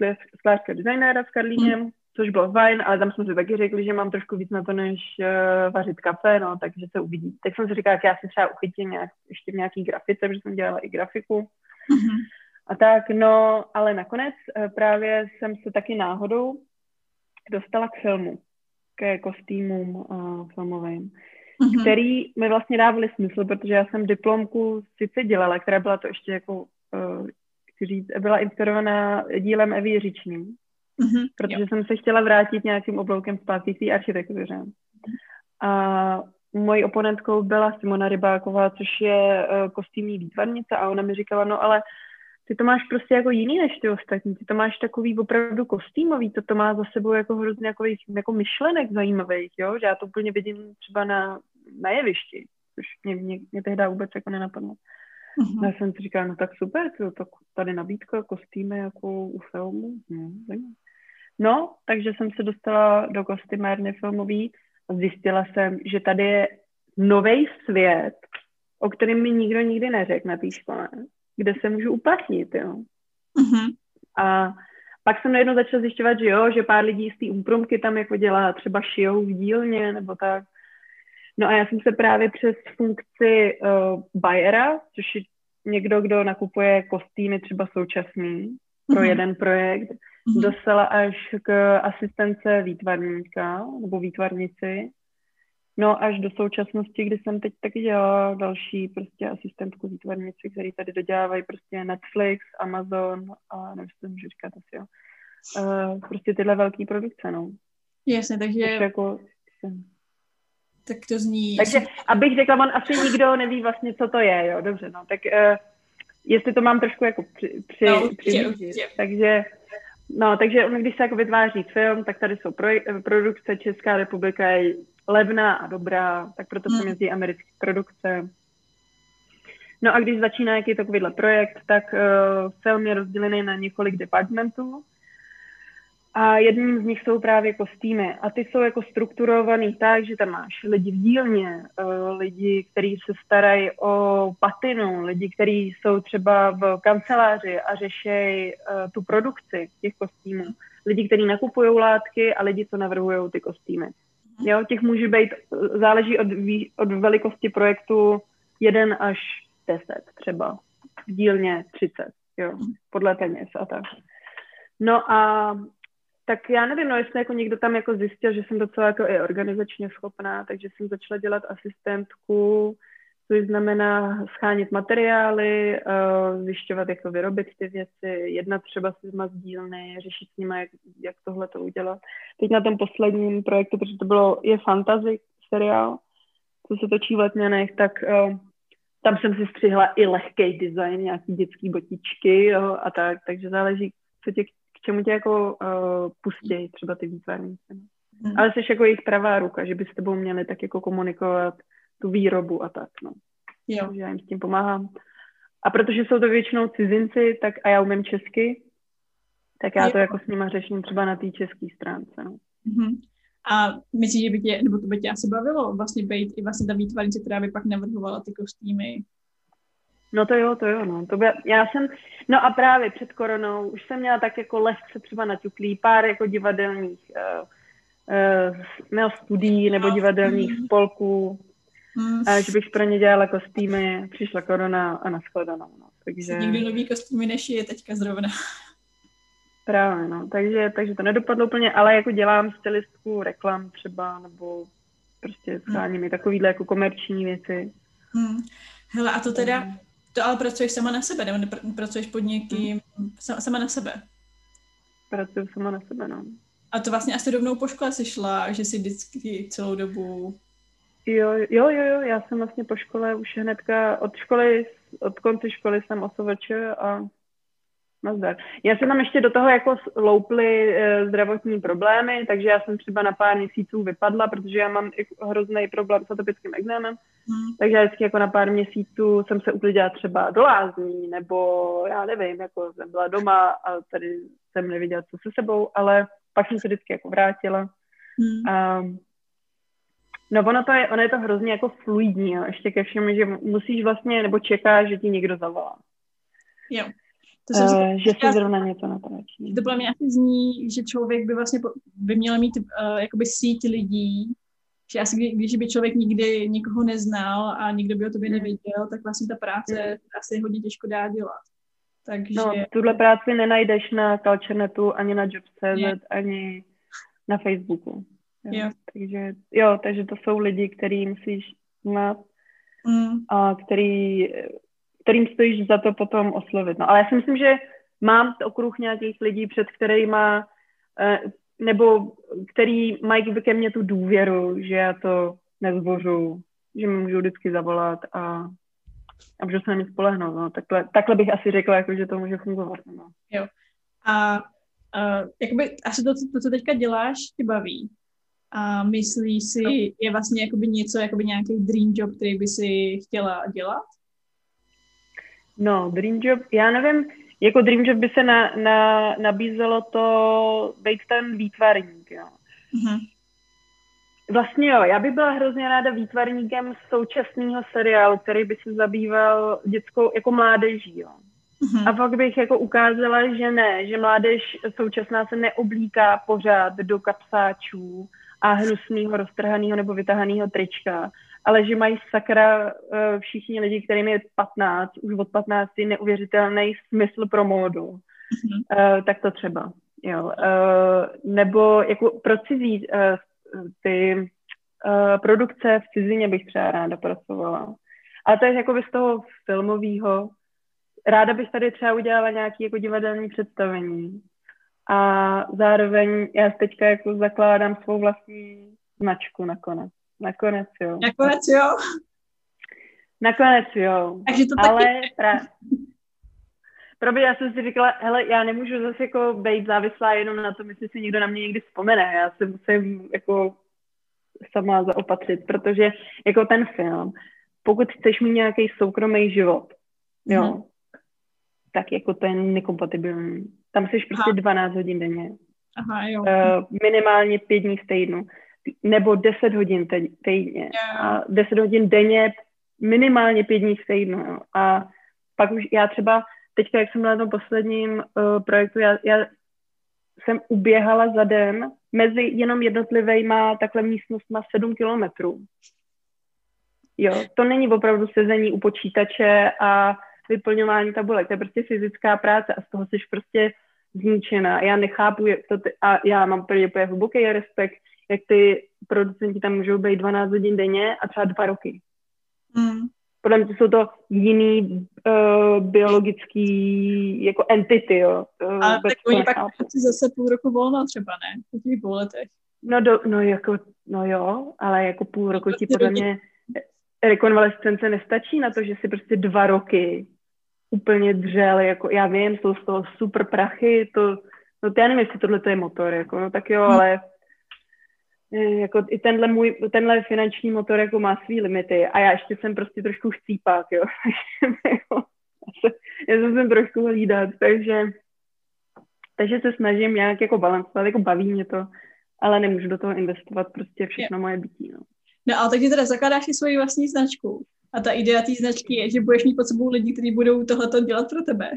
uh, sklářského designéra v Karlíně, mm. což bylo fajn, ale tam jsme si taky řekli, že mám trošku víc na to, než uh, vařit kafe, no, takže se uvidí. Tak jsem si říkala, jak já si třeba uchytím nějak, ještě v nějaký grafice, protože jsem dělala i grafiku. Mm-hmm. A tak, no, ale nakonec uh, právě jsem se taky náhodou dostala k filmu, ke kostýmům uh, filmovým. Uhum. Který mi vlastně dávali smysl, protože já jsem diplomku sice dělala, která byla to ještě jako, uh, chci říct, byla inspirovaná dílem Evy Řičný, uhum, protože jo. jsem se chtěla vrátit nějakým obloukem zpátky k té architektuře. A mojí oponentkou byla Simona Rybáková, což je uh, kostýmní výtvarnice, a ona mi říkala, no ale ty to máš prostě jako jiný než ty ostatní, ty to máš takový opravdu kostýmový, to to má za sebou jako hrozně jako, jako myšlenek zajímavých, jo, že já to úplně vidím třeba na, na jevišti, což mě, mě, mě tehdy vůbec jako nenapadlo. Uh-huh. Já jsem si říkala, no tak super, to, to, tady nabídka, kostýmy jako u filmu, no, no, takže jsem se dostala do kostymárny filmový a zjistila jsem, že tady je novej svět, o kterém mi nikdo nikdy neřekl na té škole, kde se můžu uplatnit, jo. Uh-huh. A pak jsem najednou začala zjišťovat, že jo, že pár lidí z té umprumky tam jako dělá, třeba šijou v dílně, nebo tak. No a já jsem se právě přes funkci uh, buyera, což je někdo, kdo nakupuje kostýmy třeba současný pro uh-huh. jeden projekt, uh-huh. dostala až k asistence výtvarníka, nebo výtvarnici. No až do současnosti, kdy jsem teď taky dělala další prostě asistentku výtvarnici, který tady dodělávají prostě Netflix, Amazon a nevím, co můžu říkat asi, jo. Uh, prostě tyhle velký produkce, no. Jasně, takže... takže jako... Tak to zní... Takže, abych řekla, on asi nikdo neví vlastně, co to je, jo, dobře, no. Tak uh, jestli to mám trošku jako při... při, no, při určitě, takže... No, takže když se jako vytváří film, tak tady jsou pro, produkce, Česká republika je levná a dobrá, tak proto se jezdí americké produkce. No a když začíná nějaký takovýhle projekt, tak uh, film je rozdělený na několik departmentů a jedním z nich jsou právě kostýmy. A ty jsou jako strukturovaný tak, že tam máš lidi v dílně, uh, lidi, kteří se starají o patinu, lidi, kteří jsou třeba v kanceláři a řeší uh, tu produkci těch kostýmů, lidi, kteří nakupují látky a lidi, co navrhují ty kostýmy. Jo, těch může být, záleží od, od velikosti projektu jeden až deset třeba, v dílně třicet, jo, podle peněz a tak. No a tak já nevím, no jestli jako někdo tam jako zjistil, že jsem docela jako i organizačně schopná, takže jsem začala dělat asistentku, což znamená schánit materiály, zjišťovat, jak to vyrobit ty věci, jednat třeba s lidma z dílny, řešit s nima, jak, jak tohle to udělat. Teď na tom posledním projektu, protože to bylo, je fantasy seriál, co se točí v Letňanech, tak tam jsem si střihla i lehký design, nějaký dětský botičky, jo, a tak, takže záleží, co tě, k čemu tě jako uh, pustějí třeba ty výtvarníci. Hmm. Ale jsi jako jejich pravá ruka, že by s tebou měli tak jako komunikovat tu výrobu a tak, no. Jo. Takže já jim s tím pomáhám. A protože jsou to většinou cizinci, tak a já umím česky, tak já jo. to jako s nima řeším třeba na té české stránce, no. Hmm. A myslím, že by tě, nebo to by tě asi bavilo vlastně být i vlastně ta výtvarnice, která by pak navrhovala ty kostýmy. No to jo, to jo, no. To by, já jsem, no a právě před koronou už jsem měla tak jako lehce třeba naťuklý pár jako divadelních uh, uh, nebo studií nebo divadelních mm. spolků, mm. a že bych pro ně dělala kostýmy, přišla korona a nashledanou, no. Takže... Nikdy nový kostýmy nešije teďka zrovna. Právě, no, takže, takže to nedopadlo úplně, ale jako dělám stylistku reklam třeba, nebo prostě schání mi takovýhle jako komerční věci. Hmm. Hele, a to teda, to ale pracuješ sama na sebe, nebo nepr- pracuješ pod někým, sama, sama na sebe? Pracuju sama na sebe, no. A to vlastně asi rovnou po škole jsi šla, že jsi vždycky celou dobu... Jo, jo, jo, jo, já jsem vlastně po škole už hnedka, od školy, od konce školy jsem osovač a... Nazdar. Já jsem tam ještě do toho jako slouply e, zdravotní problémy, takže já jsem třeba na pár měsíců vypadla, protože já mám hrozný problém s atopickým ekzémem, hmm. takže já vždycky jako na pár měsíců jsem se uklidila třeba do lázní, nebo já nevím, jako jsem byla doma a tady jsem neviděla, co se sebou, ale pak jsem se vždycky jako vrátila. Hmm. A, no ono to je, ono je to hrozně jako fluidní, jo, ještě ke všemu, že musíš vlastně, nebo čekáš, že ti někdo zavolá. Jo. To jsem uh, že se zrovna něco natáčí. To bylo mě asi zní, že člověk by vlastně by měl mít uh, jakoby síť lidí, že asi kdy, když by člověk nikdy nikoho neznal a nikdo by o tobě nevěděl, tak vlastně ta práce mm. asi hodně těžko dá dělat. Takže... No, tuhle práci nenajdeš na Culturenetu, ani na jobs tečka cé zet, ani na Facebooku. Jo. Jo. Takže, jo, takže to jsou lidi, který musíš znát mm. a který... kterým stojíš za to potom oslovit. No, ale já si myslím, že mám okruh nějakých lidí, před kterýma, nebo který mají ke mně tu důvěru, že já to nezbořu, že mi můžou vždycky zavolat a, a můžu se na mě spolehnout. No. Takhle, takhle bych asi řekla, jako, že to může fungovat. No. Jo. A, a jakoby, asi to, to, co teďka děláš, tě baví. A myslíš si, no. je vlastně jakoby něco, jakoby nějaký dream job, který by si chtěla dělat? No, dream job, já nevím, jako dream job by se na, na, nabízelo to být ten výtvarník, jo. Mm-hmm. Vlastně jo, já bych byla hrozně ráda výtvarníkem současného seriálu, který by se zabýval dětskou, jako mládeží, jo. Mm-hmm. A pak bych jako ukázala, že ne, že mládež současná se neoblíká pořád do kapsáčů a hnusného, roztrhaného nebo vytahaného trička, ale že mají sakra všichni lidi, kterým je patnáct, už od patnácti neuvěřitelný smysl pro módu. Mm-hmm. Uh, tak to třeba. Jo. Uh, nebo jako pro cizí uh, ty uh, produkce v cizině bych třeba ráda pracovala. Ale to je jakoby z toho filmového. Ráda bych tady třeba udělala nějaké jako divadelní představení. A zároveň já teďka jako zakládám svou vlastní značku nakonec. Nakonec jo. Nakonec jo. Nakonec jo. Takže to taky... Ale pra... Proběh, já jsem si říkala, hele, já nemůžu zase jako být závislá jenom na tom, jestli si někdo na mě někdy vzpomene. Já se musím jako sama zaopatřit, protože jako ten film, pokud chceš mít nějaký soukromý život, jo, hmm. tak jako to je nekompatibilní. Tam jsi prostě Aha. dvanáct hodin denně. Aha, jo. Uh, minimálně pět dní v týdnu. Nebo deset hodin týdně. Yeah. A deset hodin denně, minimálně pět dní v týdnu. Jo. A pak už já třeba, teďka jak jsem byla na tom posledním uh, projektu, já, já jsem uběhala za den mezi jenom jednotlivejma takhle místnostma sedm kilometrů. Jo, to není opravdu sezení u počítače a vyplňování tabulek, to je prostě fyzická práce a z toho jsi prostě zničená. Já nechápu, to ty, a já mám prvně úplně hluboký respekt, jak ty producenti tam můžou být dvanáct hodin denně a třeba dva roky. Mm. Podle mě jsou to jiný uh, biologický jako entity, jo. Uh, ale tak oni pak zase půl roku volna třeba, ne? Po těch dvou letech. No, do, no, jako, no jo, ale jako půl roku ti podle mě rekonvalescence nestačí na to, že si prostě dva roky úplně dřel, jako já vím, jsou z toho super prachy, to, no to já nevím, jestli tohle to je motor, jako, no tak jo, ale jako i tenhle můj, tenhle finanční motor, jako má svý limity a já ještě jsem prostě trošku chcípák, jo, já jsem sem trošku hlídat, takže, takže se snažím nějak jako balancovat, jako baví mě to, ale nemůžu do toho investovat prostě všechno moje bytí, no. No ale takže teda zakládáš si svoji vlastní značku. A ta idea té značky je, že budeš mít pod sebou lidi, kteří budou tohleto dělat pro tebe.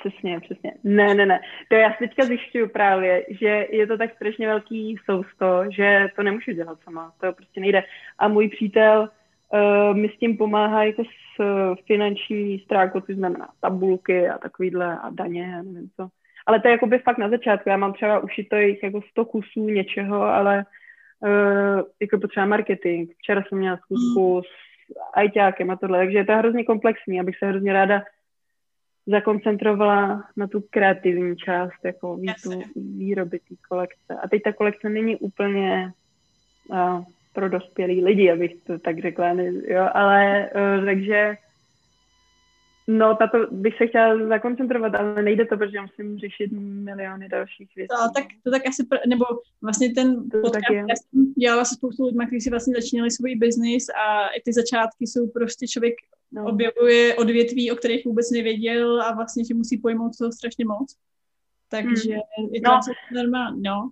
Přesně, přesně. Ne, ne, ne. To já si teďka zjišťuju právě, že je to tak strašně velký sousto, že to nemůžu dělat sama. To prostě nejde. A můj přítel uh, mi s tím pomáhá jako s finanční stránkou, což znamená tabulky a takovýhle a daně a nevím co. Ale to je jako by fakt na začátku. Já mám třeba ušitých jako sto kusů něčeho, ale Uh, jako potřeba marketing. Včera jsem měla zkusku s ajťákem a tohle, takže je to hrozně komplexní, abych se hrozně ráda zakoncentrovala na tu kreativní část, jako tu výroby té kolekce. A teď ta kolekce není úplně uh, pro dospělý lidi, abych to tak řekla, ne, jo, ale uh, takže no, na to bych se chtěla zakoncentrovat, ale nejde to, protože musím řešit miliony dalších věcí. No, tak to tak asi, pr- nebo vlastně ten to podcast, já jsem dělala se spoustu lidma, kteří si vlastně začínali svůj biznis a ty začátky jsou prostě, člověk no. objevuje odvětví, o kterých vůbec nevěděl a vlastně, že musí pojmout toho strašně moc. Takže hmm. je to no. normální, no.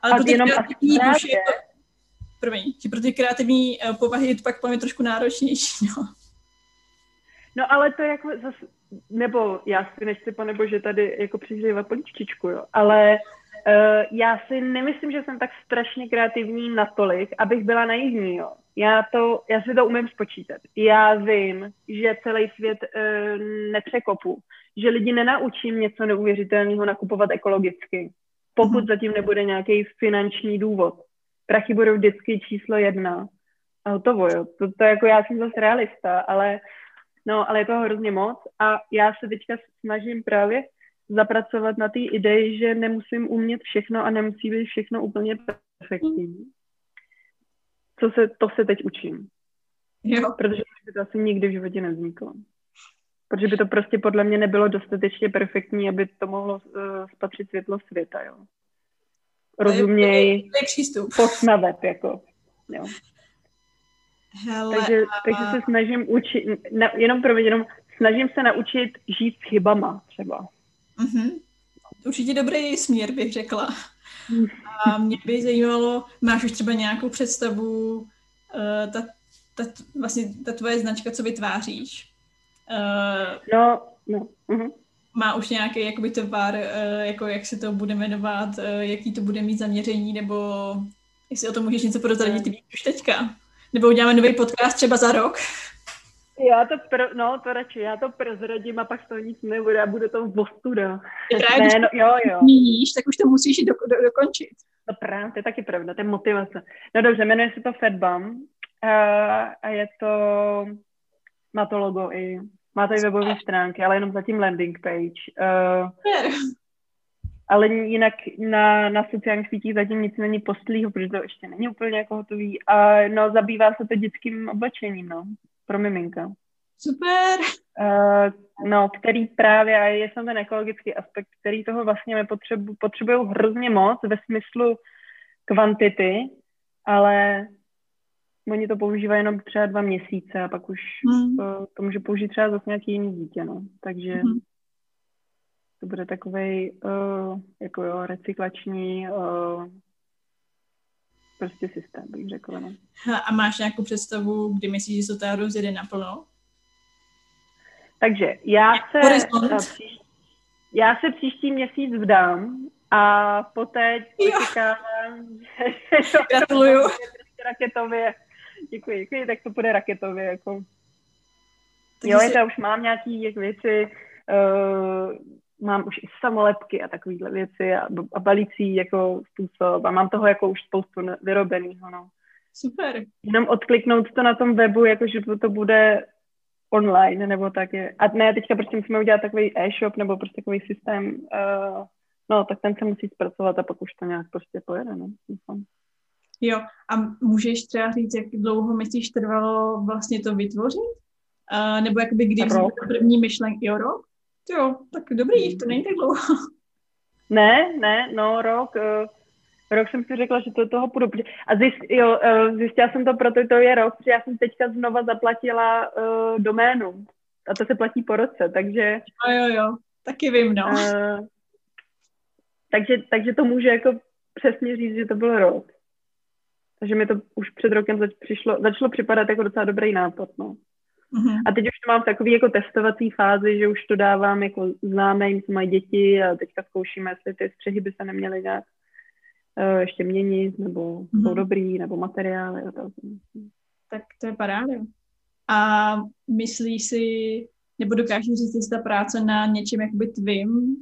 Ale a jenom asi právě. Promiň, že pro ty kreativní povahy je to pak pojme trošku náročnější, no. No ale to jako zase, nebo já si nechci, panebo, že tady jako přihřívat políččičku, jo, ale uh, já si nemyslím, že jsem tak strašně kreativní natolik, abych byla naivní, jo. Já to, já si to umím spočítat. Já vím, že celý svět uh, nepřekopu, že lidi nenaučím něco neuvěřitelného nakupovat ekologicky, pokud hmm. zatím nebude nějaký finanční důvod. Prachy budou vždycky číslo jedna a hotovo, jo. To, to jako já jsem zase realista, ale no, ale je toho hrozně moc a já se teďka snažím právě zapracovat na té ideji, že nemusím umět všechno a nemusí být všechno úplně perfektní. Co se, to se teď učím. Jo. Protože by to asi nikdy v životě nevzniklo. Protože by to prostě podle mě nebylo dostatečně perfektní, aby to mohlo uh, spatřit světlo světa, jo. Rozuměj post na web, jako, jo. Hele, takže, takže se snažím učit, na, jenom pro mě, jenom snažím se naučit žít s chybama třeba. Uh-huh. Určitě dobrý směr, bych řekla. A mě by zajímalo, máš už třeba nějakou představu, uh, ta, ta, vlastně ta tvoje značka, co vytváříš? Uh, no, no. Uh-huh. Má už nějaký jakoby tovar, uh, jako jak se to bude jmenovat, uh, jaký to bude mít zaměření, nebo jestli o tom můžeš něco prozradit víc už teďka? Nebo uděláme nový podcast třeba za rok? Já to, pro, no to radši, já to prozradím a pak z toho nic nebude a bude to ostuda. Ne, no, jo, jo. Míníš, tak už to musíš do, do, dokončit. No právě, to je taky pravda, to je motivace. No dobře, jmenuje se to Fedbam a, a je to, má to logo i, má to i webové stránky, ale jenom zatím landing page. Uh, ale jinak na, na sociálních sítích zatím nic není postlýho, protože to ještě není úplně jako hotový. A no, zabývá se to dětským oblečením, no, pro miminka. Super! Uh, no, který právě, a je tam ten ekologický aspekt, který toho vlastně potřebu, potřebují hrozně moc ve smyslu kvantity, ale Oni to používají jenom třeba dva měsíce a pak už mm. to, to může použít třeba zase nějaký jiný dítě, no. Takže mm. to bude takovej uh, jako jo, recyklační uh, prostě systém, bych řekla, no. A máš nějakou představu, kdy myslíš, že se to rozjede naplno? Takže já se, já se příští měsíc vdám a poté očekávám, že gratuluju. To bude raketově. Děkuji, děkuji, tak to bude raketově. Jako. Jo, já jsi... už mám nějaký věci, uh, mám už i samolepky a takovýhle věci a, a balící jako způsob a mám toho jako už spoustu vyrobenýho. No. Super. Jenom odkliknout to na tom webu, jakože to, to bude online, nebo tak je. A ne, teďka prostě musíme udělat takový e-shop, nebo prostě takový systém, uh, no, tak ten se musí zpracovat a pak už to nějak prostě pojede, no. Jo, a můžeš třeba říct, jak dlouho myslíš trvalo vlastně to vytvořit? Uh, nebo jakoby kdy vznikla první myšlenky o rok? Jo, tak dobrý, to není tak dlouho. Ne, ne, no, rok... Uh... Rok jsem si řekla, že to toho půjdu. A zjist, jo, zjistila jsem to, proto to je rok, že já jsem teďka znova zaplatila uh, doménu. A to se platí po roce, takže... Jo, jo, jo, taky vím, no. Uh, takže, takže to můžu jako přesně říct, že to byl rok. Takže mi to už před rokem zač, přišlo, začalo připadat jako docela dobrý nápad, no. Mm-hmm. A teď už to mám v takový jako testovací fázi, že už to dávám jako známým, co mají děti a teďka zkoušíme, jestli ty střehy by se neměly dát ještě měnit, nebo jsou mm-hmm. dobrý, nebo materiály. A tak. tak to je paráda. A myslíš si, nebo dokážeš říct, jestli ta práce na něčem jakoby tvým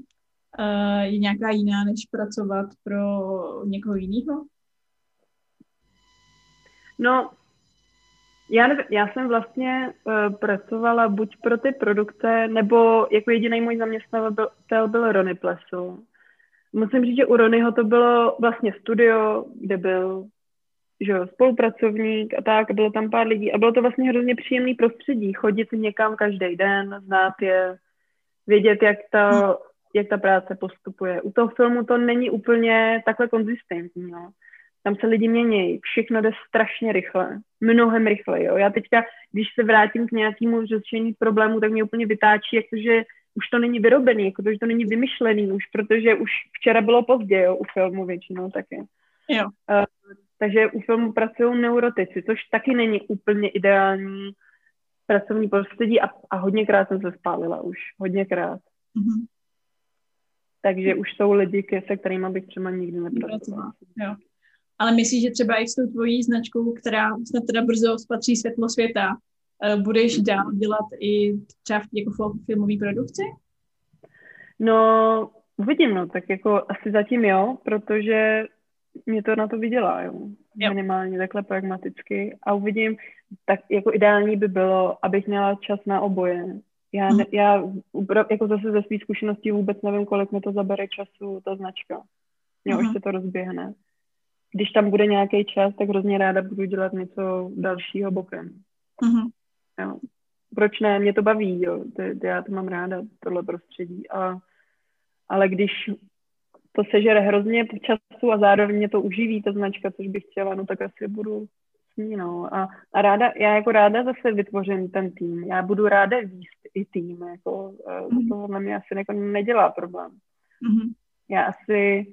je nějaká jiná, než pracovat pro někoho jiného? No, já, ne, já jsem vlastně uh, pracovala buď pro ty produkce, nebo jako jediný můj zaměstnavatel byl Rony Plesl. Musím říct, že u Ronyho to bylo vlastně studio, kde byl že jo, spolupracovník a tak, bylo tam pár lidí a bylo to vlastně hrozně příjemný prostředí, chodit někam každý den, znát je, vědět, jak ta, jak ta práce postupuje. U toho filmu to není úplně takhle konzistentní, no. Tam se lidi mění, všechno jde strašně rychle, mnohem rychleji, jo. Já teďka, když se vrátím k nějakému řešení problému, tak mě úplně vytáčí, jakože už to není vyrobený, jako to, že to není vymyšlený už, protože už včera bylo pozdě, jo, u filmu většinou taky. Jo. Uh, takže u filmu pracují neurotici, což taky není úplně ideální pracovní prostředí a, a hodněkrát jsem se spálila už, hodněkrát. Mm-hmm. Takže už jsou lidi, se kterými bych třeba nikdy nepracovala. Jo. Ale myslíš, že třeba i s tou tvojí značkou, která snad teda brzo spatří světlo světa, budeš dál dělat i třeba jako filmové produkci? No, uvidím, no, tak jako asi zatím jo, protože mě to na to vydělá, jo. jo. Minimálně takhle pragmaticky. A uvidím, tak jako ideální by bylo, abych měla čas na oboje. Já, ne, já jako zase ze svých zkušeností vůbec nevím, kolik mi to zabere času, ta značka. Jo, uh-huh. Už se to rozběhne. Když tam bude nějaký čas, tak hrozně ráda budu dělat něco dalšího bokem. Uh-huh. Jo. Proč ne? Mě to baví, jo. Já to mám ráda, tohle prostředí. A, ale když to sežere hrozně času a zároveň mě to uživí, ta značka, což bych chtěla, no tak asi budu s ní, no. A, a ráda, já jako ráda zase vytvořím ten tým. Já budu ráda víst i tým, jako uh-huh. tohle mě asi jako nedělá problém. Uh-huh. Já asi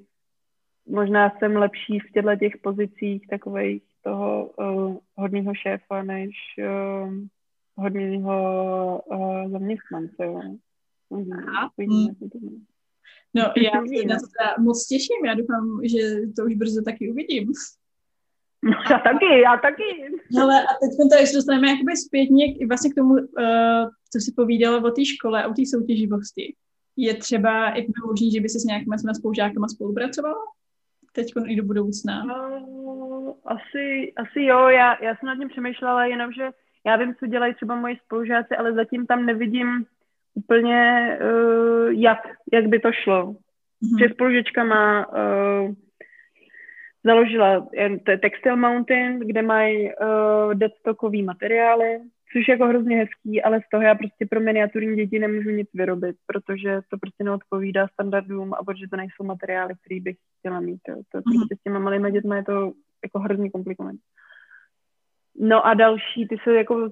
možná jsem lepší v těchto těch pozicích takovej toho uh, hodného šéfa než uh, hodného uh, zaměstnance. Mm. No já se na to moc těším, já doufám, že to už brzo taky uvidím. No, já taky, já taky. Hele, a teď tady se dostaneme jakoby zpětně k, vlastně k tomu, uh, co jsi povídala o té škole a o té soutěživosti. Je třeba i možný, že by si s nějakýma svýma spolužákama spolupracovala? Teď i do budoucna. No, asi, asi jo, já, já jsem nad tím přemýšlela, jenomže já vím, co dělají třeba moji spolužáci, ale zatím tam nevidím úplně, uh, jak, jak by to šlo. Mm-hmm. Že spolužečka má, uh, založila Textile Mountain, kde mají uh, deadstockový materiály, což je jako hrozně hezký, ale z toho já prostě pro miniaturní děti nemůžu nic vyrobit, protože to prostě neodpovídá standardům a protože to nejsou materiály, které bych chtěla mít. To, to, mm-hmm. Prostě s těma malýma dětma je to jako hrozně komplikované. No a další, ty se jako uh,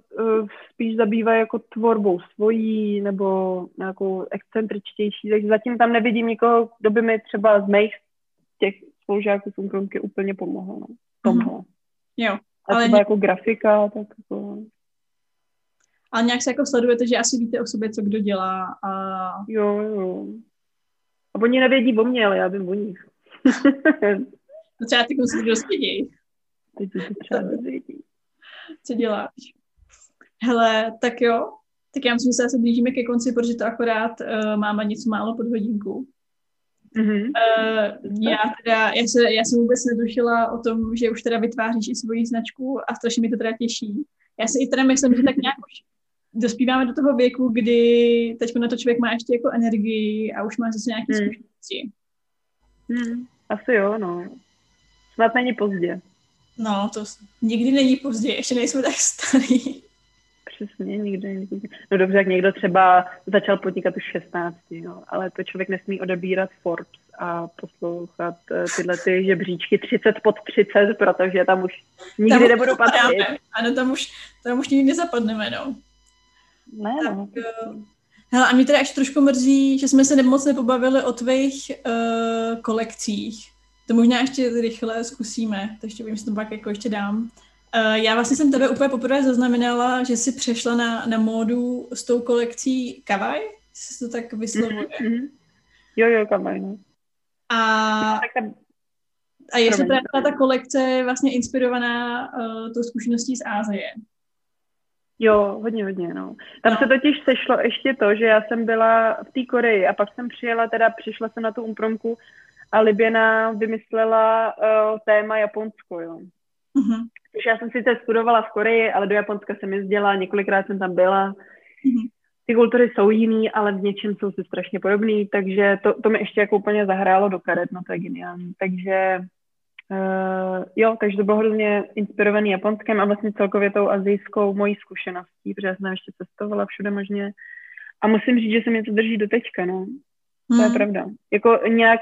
spíš zabývají jako tvorbou svojí nebo nějakou excentričtější, takže zatím tam nevidím nikoho, kdo by mi třeba z mých těch spolužáků Umprumky úplně pomohl. No. Pomohl. Mm. Jo. A ale třeba ně... jako grafika, tak jako... Ale nějak se jako sledujete, že asi víte o sobě, co kdo dělá a... Jo, jo. A oni nevědí o mně, ale já vím o nich. No třeba ty kusy dozvědějí. Teď to třeba dozvědějí. Co děláš? Hele, tak jo. Tak já myslím, že se asi blížíme ke konci, protože to akorát uh, máme něco málo pod hodinku. Mm-hmm. Uh, já teda, já, se, já jsem vůbec netušila o tom, že už teda vytváříš i svoji značku a strašně mi to teda těší. Já si i teda myslím, že tak nějak už dospíváme do toho věku, kdy teď na to člověk má ještě jako energii a už má zase nějaké mm. zkušenosti. Mm. Asi jo, no. Snad není pozdě. No, to nikdy není pozdě, ještě nejsme tak starí. Přesně, nikdy není pozdě. No dobře, jak někdo třeba začal podnikat už šestnáct, jo, ale to člověk nesmí odebírat Forbes a poslouchat tyhle ty žebříčky třicet pod třicet, protože tam už nikdy nebudou patřit. Ano, tam už, tam už nikdy nezapadneme, no. Ne, no. Tak, hele, a mě teda ještě trošku mrzí, že jsme se moc nepobavili o tvých uh, kolekcích. To možná ještě rychle zkusíme, to ještě vím, že to pak jako ještě dám. Uh, já vlastně jsem tebe úplně poprvé zaznamenala, že jsi přešla na, na módu s tou kolekcí kavaj, jestli to tak vyslovuje. Mm-hmm. Jo, jo, kavaj, no. A, a jestli právě ta kolekce je vlastně inspirovaná uh, tou zkušeností z Ázie. Jo, hodně, hodně, no. Tam no. se totiž sešlo ještě to, že já jsem byla v té Koreji a pak jsem přijela, teda přišla jsem na tu Umprumku a Liběna vymyslela uh, téma Japonsko, jo. Uh-huh. Takže já jsem sice studovala v Koreji, ale do Japonska jsem jezdila, několikrát jsem tam byla. Uh-huh. Ty kultury jsou jiný, ale v něčem jsou si strašně podobný, takže to, to mi ještě jako úplně zahrálo do karet, no to je geniální. Takže uh, jo, takže to bylo hrozně inspirovaný Japonskem a vlastně celkově tou azijskou mojí zkušeností, protože já jsem ještě cestovala všude možně. A musím říct, že se mě to drží do teďka, no. To uh-huh. je pravda. Jako nějak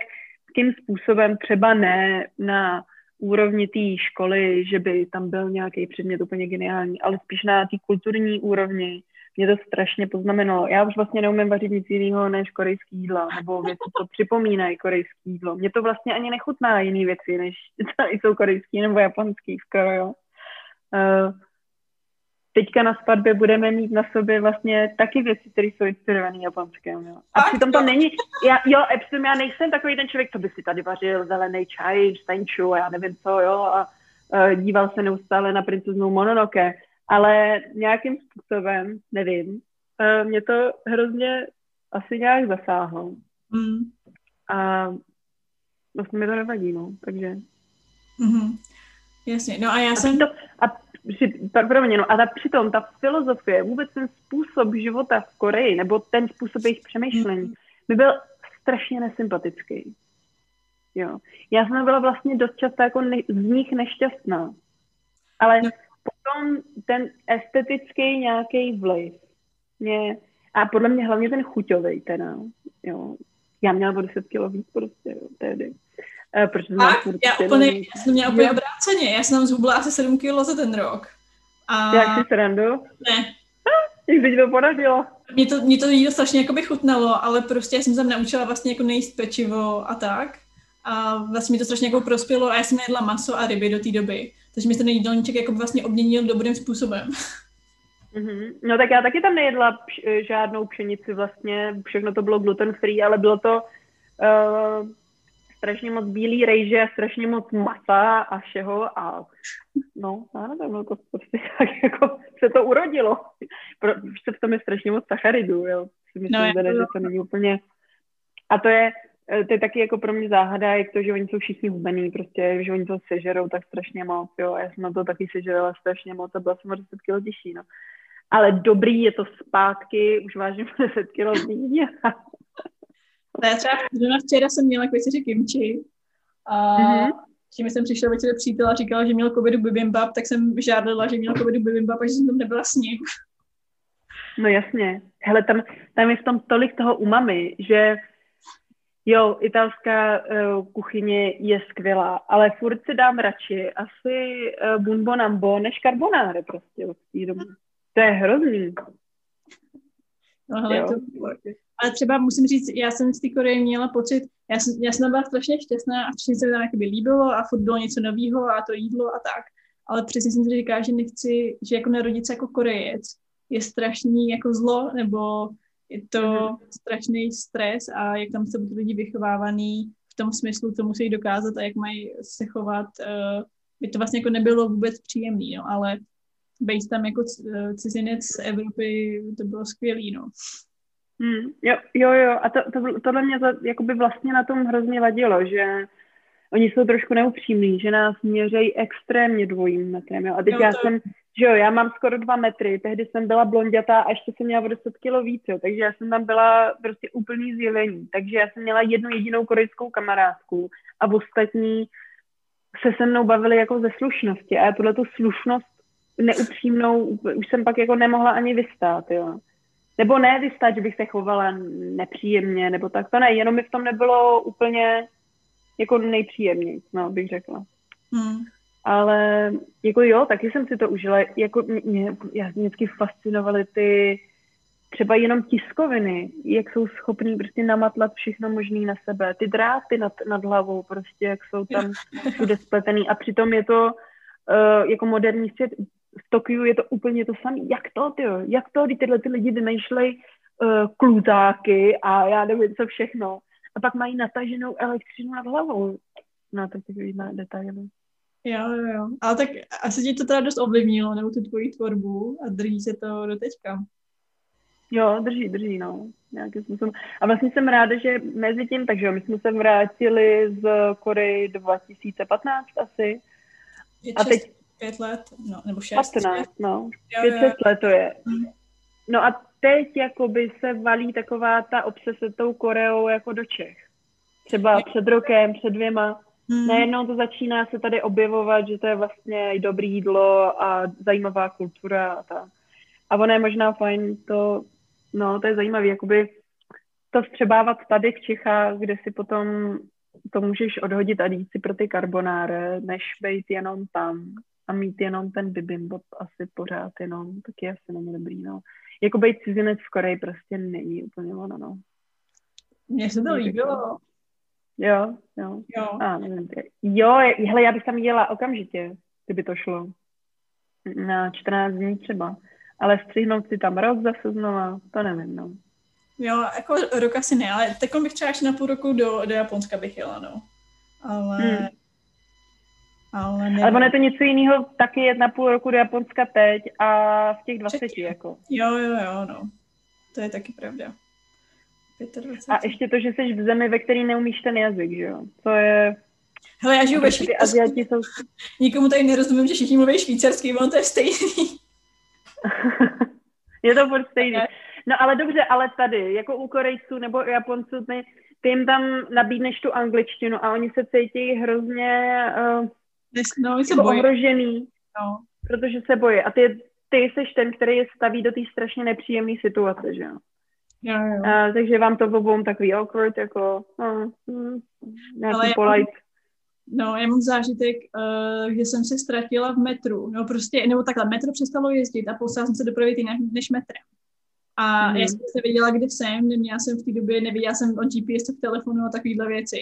tím způsobem třeba ne na úrovni té školy, že by tam byl nějaký předmět úplně geniální, ale spíš na té kulturní úrovni. Mě to strašně poznamenalo. Já už vlastně neumím vařit nic jiného než korejský jídla, nebo věci, co připomínají korejský jídlo. Mě to vlastně ani nechutná jiný věci, než jsou korejský nebo japonský skoro, jo. Uh, teďka na svatbě budeme mít na sobě vlastně taky věci, které jsou inspirované japonském. Jo. A přitom to není, já, jo, epsom, já nejsem takový ten člověk, co by si tady vařil zelený čaj, senču, já nevím co, jo, a e, díval se neustále na princeznu Mononoke, ale nějakým způsobem, nevím, e, mě to hrozně asi nějak zasáhlo. Mm. A vlastně mi to nevadí, no, takže. Mm-hmm. Jasně, no a já a jsem... To, a Promiň, no a ta, přitom ta filozofie, vůbec ten způsob života v Koreji, nebo ten způsob jejich přemýšlení, by byl strašně nesympatický. Jo. Já jsem byla vlastně dost často jako ne, z nich nešťastná. Ale no. potom ten estetický nějaký vliv. Mě, a podle mě hlavně ten chuťovej teda. Jo. Já měla o deset kilo víc prostě jo, tehdy. Protože tak, já, úplně, já jsem měla úplně obráceně. Já jsem tam zhubla asi sedm kilo za ten rok. A... Jak jsi se randu? Ne. Jak by ti to poradilo? Mě to, mě to jídlo strašně jakoby chutnalo, ale prostě já jsem tam naučila vlastně jako nejíst pečivo a tak. A vlastně mi to strašně jako prospělo a já jsem nejedla maso a ryby do té doby. Takže mi ten jídelníček jako vlastně obměnil dobrým způsobem. Mm-hmm. No tak já taky tam nejedla pš- žádnou pšenici vlastně. Všechno to bylo gluten free, ale bylo to... Uh... strašně moc bílý rejže, strašně moc masa a všeho a no, já nevím, jako prostě tak jako se to urodilo. Protože v tom je strašně moc sacharidů, jo. Myslím, no, teda, to... že to není úplně... A to je, to je taky jako pro mě záhada, jak to, že oni jsou všichni hubený, prostě, že oni to sežerou tak strašně moc, jo. Já jsem na to taky sežerala strašně moc a byla jsem o deset kilo těžší, no. Ale dobrý, je to zpátky, už vážím deset kilo víc. Já třeba včera jsem měla k večeři kimči a když mm-hmm. jsem přišla večer přítel a říkala, že měl covidu bibimbap, tak jsem žádala, že měl covidu bibimbap, až jsem tam nebyla s ním. No jasně. Hele, tam, tam je v tom tolik toho umami, že Jo, italská uh, kuchyně je skvělá, ale furt si dám radši asi uh, bunbonambo než karbonáre prostě od té doby. To je hrozný. No, hele, to, ale třeba musím říct, já jsem z té Koreje měla pocit, já jsem, já jsem byla strašně šťastná a všichni se mi tam jakoby líbilo a furt bylo něco novýho a to jídlo a tak. Ale přesně jsem si říkala, že nechci, že jako narodit se jako Korejec je strašný jako zlo, nebo je to mm. strašný stres a jak tam se budou lidi vychovávaný v tom smyslu, co musí dokázat a jak mají se chovat, uh, by to vlastně jako nebylo vůbec příjemný, no, ale být tam jako cizinec z Evropy, to bylo skvělý, no. Mm, jo, jo, jo, a to, to, tohle mě za, jakoby vlastně na tom hrozně vadilo, že oni jsou trošku neupřímní, že nás měřejí extrémně dvojím metrem, jo, a teď jo, to... já jsem, že jo, já mám skoro dva metry, tehdy jsem byla blondětá a ještě jsem měla o deset kilo víc, jo, takže já jsem tam byla prostě úplný zjelení, takže já jsem měla jednu jedinou korejskou kamarádku a ostatní se se mnou bavili jako ze slušnosti a já tuhle tu slušnost neupřímnou, už jsem pak jako nemohla ani vystát, jo. Nebo ne vystát, že bych se chovala nepříjemně, nebo tak, to ne, jenom mi v tom nebylo úplně jako nejpříjemněji, no, bych řekla. Hmm. Ale jako jo, taky jsem si to užila, jako mě, mě vždycky fascinovaly ty třeba jenom tiskoviny, jak jsou schopní prostě namatlat všechno možný na sebe, ty dráty nad, nad hlavou prostě, jak jsou tam všude spletený a přitom je to Uh, jako moderní svět, v Tokiu je to úplně to samé. Jak to, tyjo? Jak to, kdy tyhle ty lidi vymýšlejí uh, kluzáky a já nevím, co všechno. A pak mají nataženou elektřinu nad hlavou. No, tak takový detaily. Jo, jo, jo. Ale tak asi ti to teda dost ovlivnilo, nebo tu tvoji tvorbu a drží se to do teďka. Jo, drží, drží, no. Nějakým způsobem. A vlastně jsem ráda, že mezi tím, takže my jsme se vrátili z Koreji dva tisíce patnáct asi, a teď pět let, no, nebo šest. patnáct, no. Pět, šest let to je. No a teď jakoby se valí taková ta obsese tou Koreou jako do Čech. Třeba před rokem, před dvěma. Hmm. Najednou to začíná se tady objevovat, že to je vlastně i dobré jídlo a zajímavá kultura a tak. A ono je možná fajn to, no to je zajímavé, jakoby to vstřebávat tady v Čechách, kde si potom to můžeš odhodit a jít si pro ty karbonáre, než být jenom tam a mít jenom ten bibimbap asi pořád jenom, taky asi není dobrý, no. Jako být cizinec v Koreji prostě není úplně ono, no. Mně se to líbilo. Jo, jo. Jo, a, nevím, jo hele, já bych tam jela okamžitě, kdyby to šlo. Na čtrnáct dní třeba. Ale střihnout si tam rok zase znova, to nevím, no. Jo, jako rok asi ne, ale takhle bych třeba až na půl roku do, do Japonska bych jela, no. Ale... Hmm. Ale, ale ono je to něco jiného, taky jet na půl roku do Japonska teď a v těch dvaceti, Četě. Jako. Jo, jo, jo, no. To je taky pravda. dvacet pět. A ještě to, že jsi v zemi, ve které neumíš ten jazyk, že jo. To je... Hele, já žiju ve Švýcarsku. Jsou... Nikomu tady nerozumím, že všichni mluví švýcarsky, ono to je stejný. Je to furt stejný. No ale dobře, ale tady, jako u Korejců nebo u Japonců, ty, ty jim tam nabídneš tu angličtinu a oni se cítí hrozně uh, no, se ohrožený, no. Protože se bojí. A ty, ty jsi ten, který je staví do té strašně nepříjemné situace, že jo? Jo, jo. Uh, takže vám to obou takový awkward, jako uh, uh, nějaký polite. No, já mám zážitek, uh, že jsem se ztratila v metru. No prostě, nebo takhle, metro přestalo jezdit a poslala jsem se dopravit jinak než metrem. A mm. já jsem se věděla, kde jsem, neměla jsem v té době, nevěděla jsem o G P S v telefonu a takovýhle věci.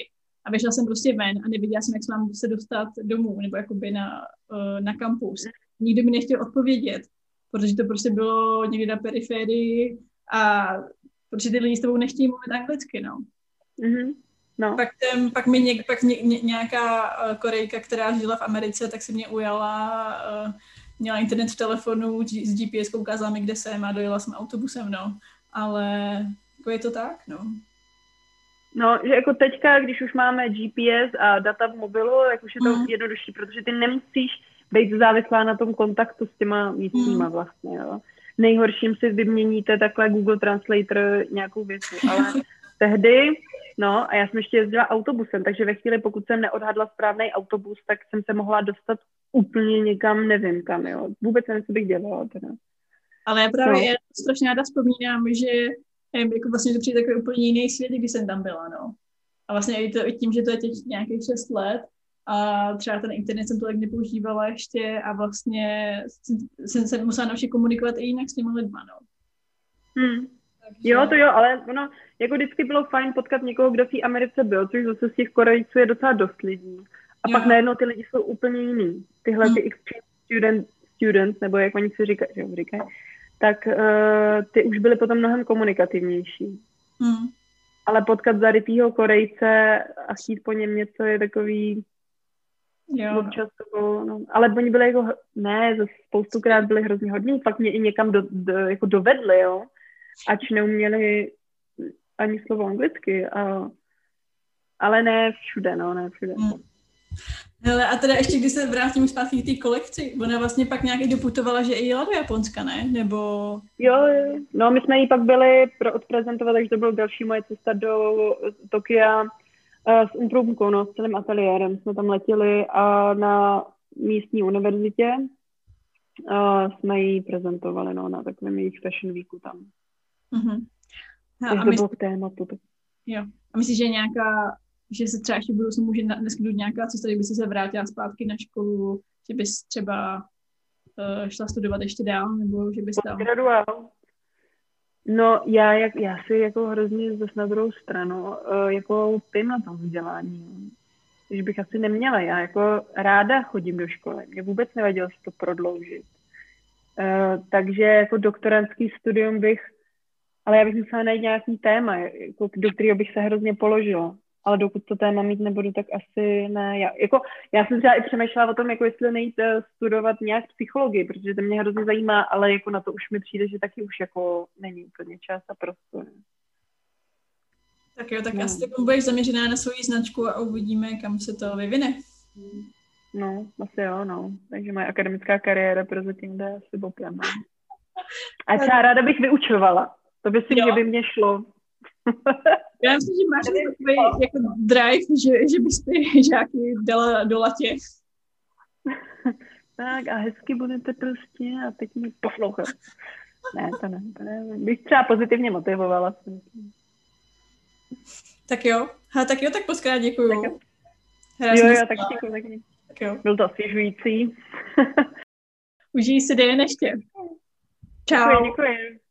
A vyšla jsem prostě ven a nevěděla jsem, jak se mám se dostat domů, nebo jakoby na, na kampus. Nikdo mi nechtěl odpovědět, protože to prostě bylo někde na periférii a protože ty lidi s tebou nechtějí mluvit anglicky, no. Mm-hmm. No. Pak, ten, pak mi něk, pak ně, ně, nějaká Korejka, která žila v Americe, tak se mě ujala... Uh, měla internet v telefonu, s G P S ukázala mi, kde jsem a dojela jsem autobusem, no. Ale jako je to tak, no. No, že jako teďka, když už máme G P S a data v mobilu, tak už je to mm. jednodušší, protože ty nemusíš být závislá na tom kontaktu s těma místníma mm. vlastně, jo. Nejhorším si vyměníte takhle Google Translator nějakou věci, ale tehdy, no, a já jsem ještě jezdila autobusem, takže ve chvíli, pokud jsem neodhadla správný autobus, tak jsem se mohla dostat úplně někam, nevím kam, jo. Vůbec nevím, co bych dělala teda. Ale já právě no. já strašně ráda vzpomínám, že nevím, jako vlastně to přijde takový úplně jiný svět, když jsem tam byla, no. A vlastně i, to, i tím, že to je těch nějakých šest let, a třeba ten internet jsem tolik nepoužívala ještě a vlastně jsem se musela naučit komunikovat i jinak s těmi lidmi, no. Hmm. Takže... Jo, to jo, ale ono, jako vždycky bylo fajn potkat někoho, kdo v té Americe byl, což zase z těch Korejců je docela dost lidí. A jo. Pak najednou ty lidi jsou úplně jiný. Tyhle hmm. ty exchange student, students, nebo jak oni si říkají, říkaj, tak uh, ty už byly potom mnohem komunikativnější. Hmm. Ale potkat zarytýho Korejce a chtít po něm něco je takový... Jo. Občas to bylo, no, ale oni byli jako, ne, spoustukrát byli hrozně hodní, pak mě i někam do, do, jako dovedli, jo, ač neuměli ani slovo anglicky, a, ale ne všude, no, ne všude. Hmm. Hele, a teda ještě, když se vrátím zpátky k té kolekci, ona vlastně pak nějak i doputovala, že i jela do Japonska, ne? Nebo... Jo, no, my jsme jí pak byli pro odprezentovat, takže to byla další moje cesta do Tokia, s Umprumkou, no, s celým ateliérem jsme tam letěli a na místní univerzitě a jsme ji prezentovali, no, na takovém jejich fashion weeku tam. Mm-hmm. A, a, mysl... tématu, tak... jo. A myslíš, že nějaká, že se třeba ještě budou se může dneska důd nějaká cesta, kdyby se vrátila zpátky na školu, že bys třeba uh, šla studovat ještě dál, nebo že bys tam... Postgraduál. No, já, jak, já si jako hrozně zase na druhou stranu jako pím na tom vzdělání, když bych asi neměla. Já jako ráda chodím do školy, mě vůbec nevadilo si to prodloužit. Uh, takže jako doktorantský studium bych, ale já bych musela najít nějaký téma, jako, do kterého bych se hrozně položila. Ale dokud to téma mít nebudu, tak asi ne. Já, jako, já jsem třeba i přemýšlela o tom, jako jestli nejít studovat nějak psychologii, protože to mě hrozně zajímá, ale jako na to už mi přijde, že taky už jako není úplně čas a prostor. Tak jo, tak no. Asi tak budeš zaměřená na svoji značku a uvidíme, kam se to vyvine. No, asi jo, no. Takže moje akademická kariéra pro zatím jde asi bokem. A třeba ráda bych vyučovala. To by si mě, by mě šlo. Já myslím, že máš takový jako drive, že, že bys ty žáky dala do latě. Tak a hezky budete prostě a teď mě poslouchat. Ne, to ne, to ne. Bych třeba pozitivně motivovala. Tak jo. Ha, tak jo, tak poskrát děkuju. Tak jo, jo, jo, tak děkuju. Tak tak jo. Byl to osvěžující. Užij si den ještě. Čau. Děkuji, děkuji.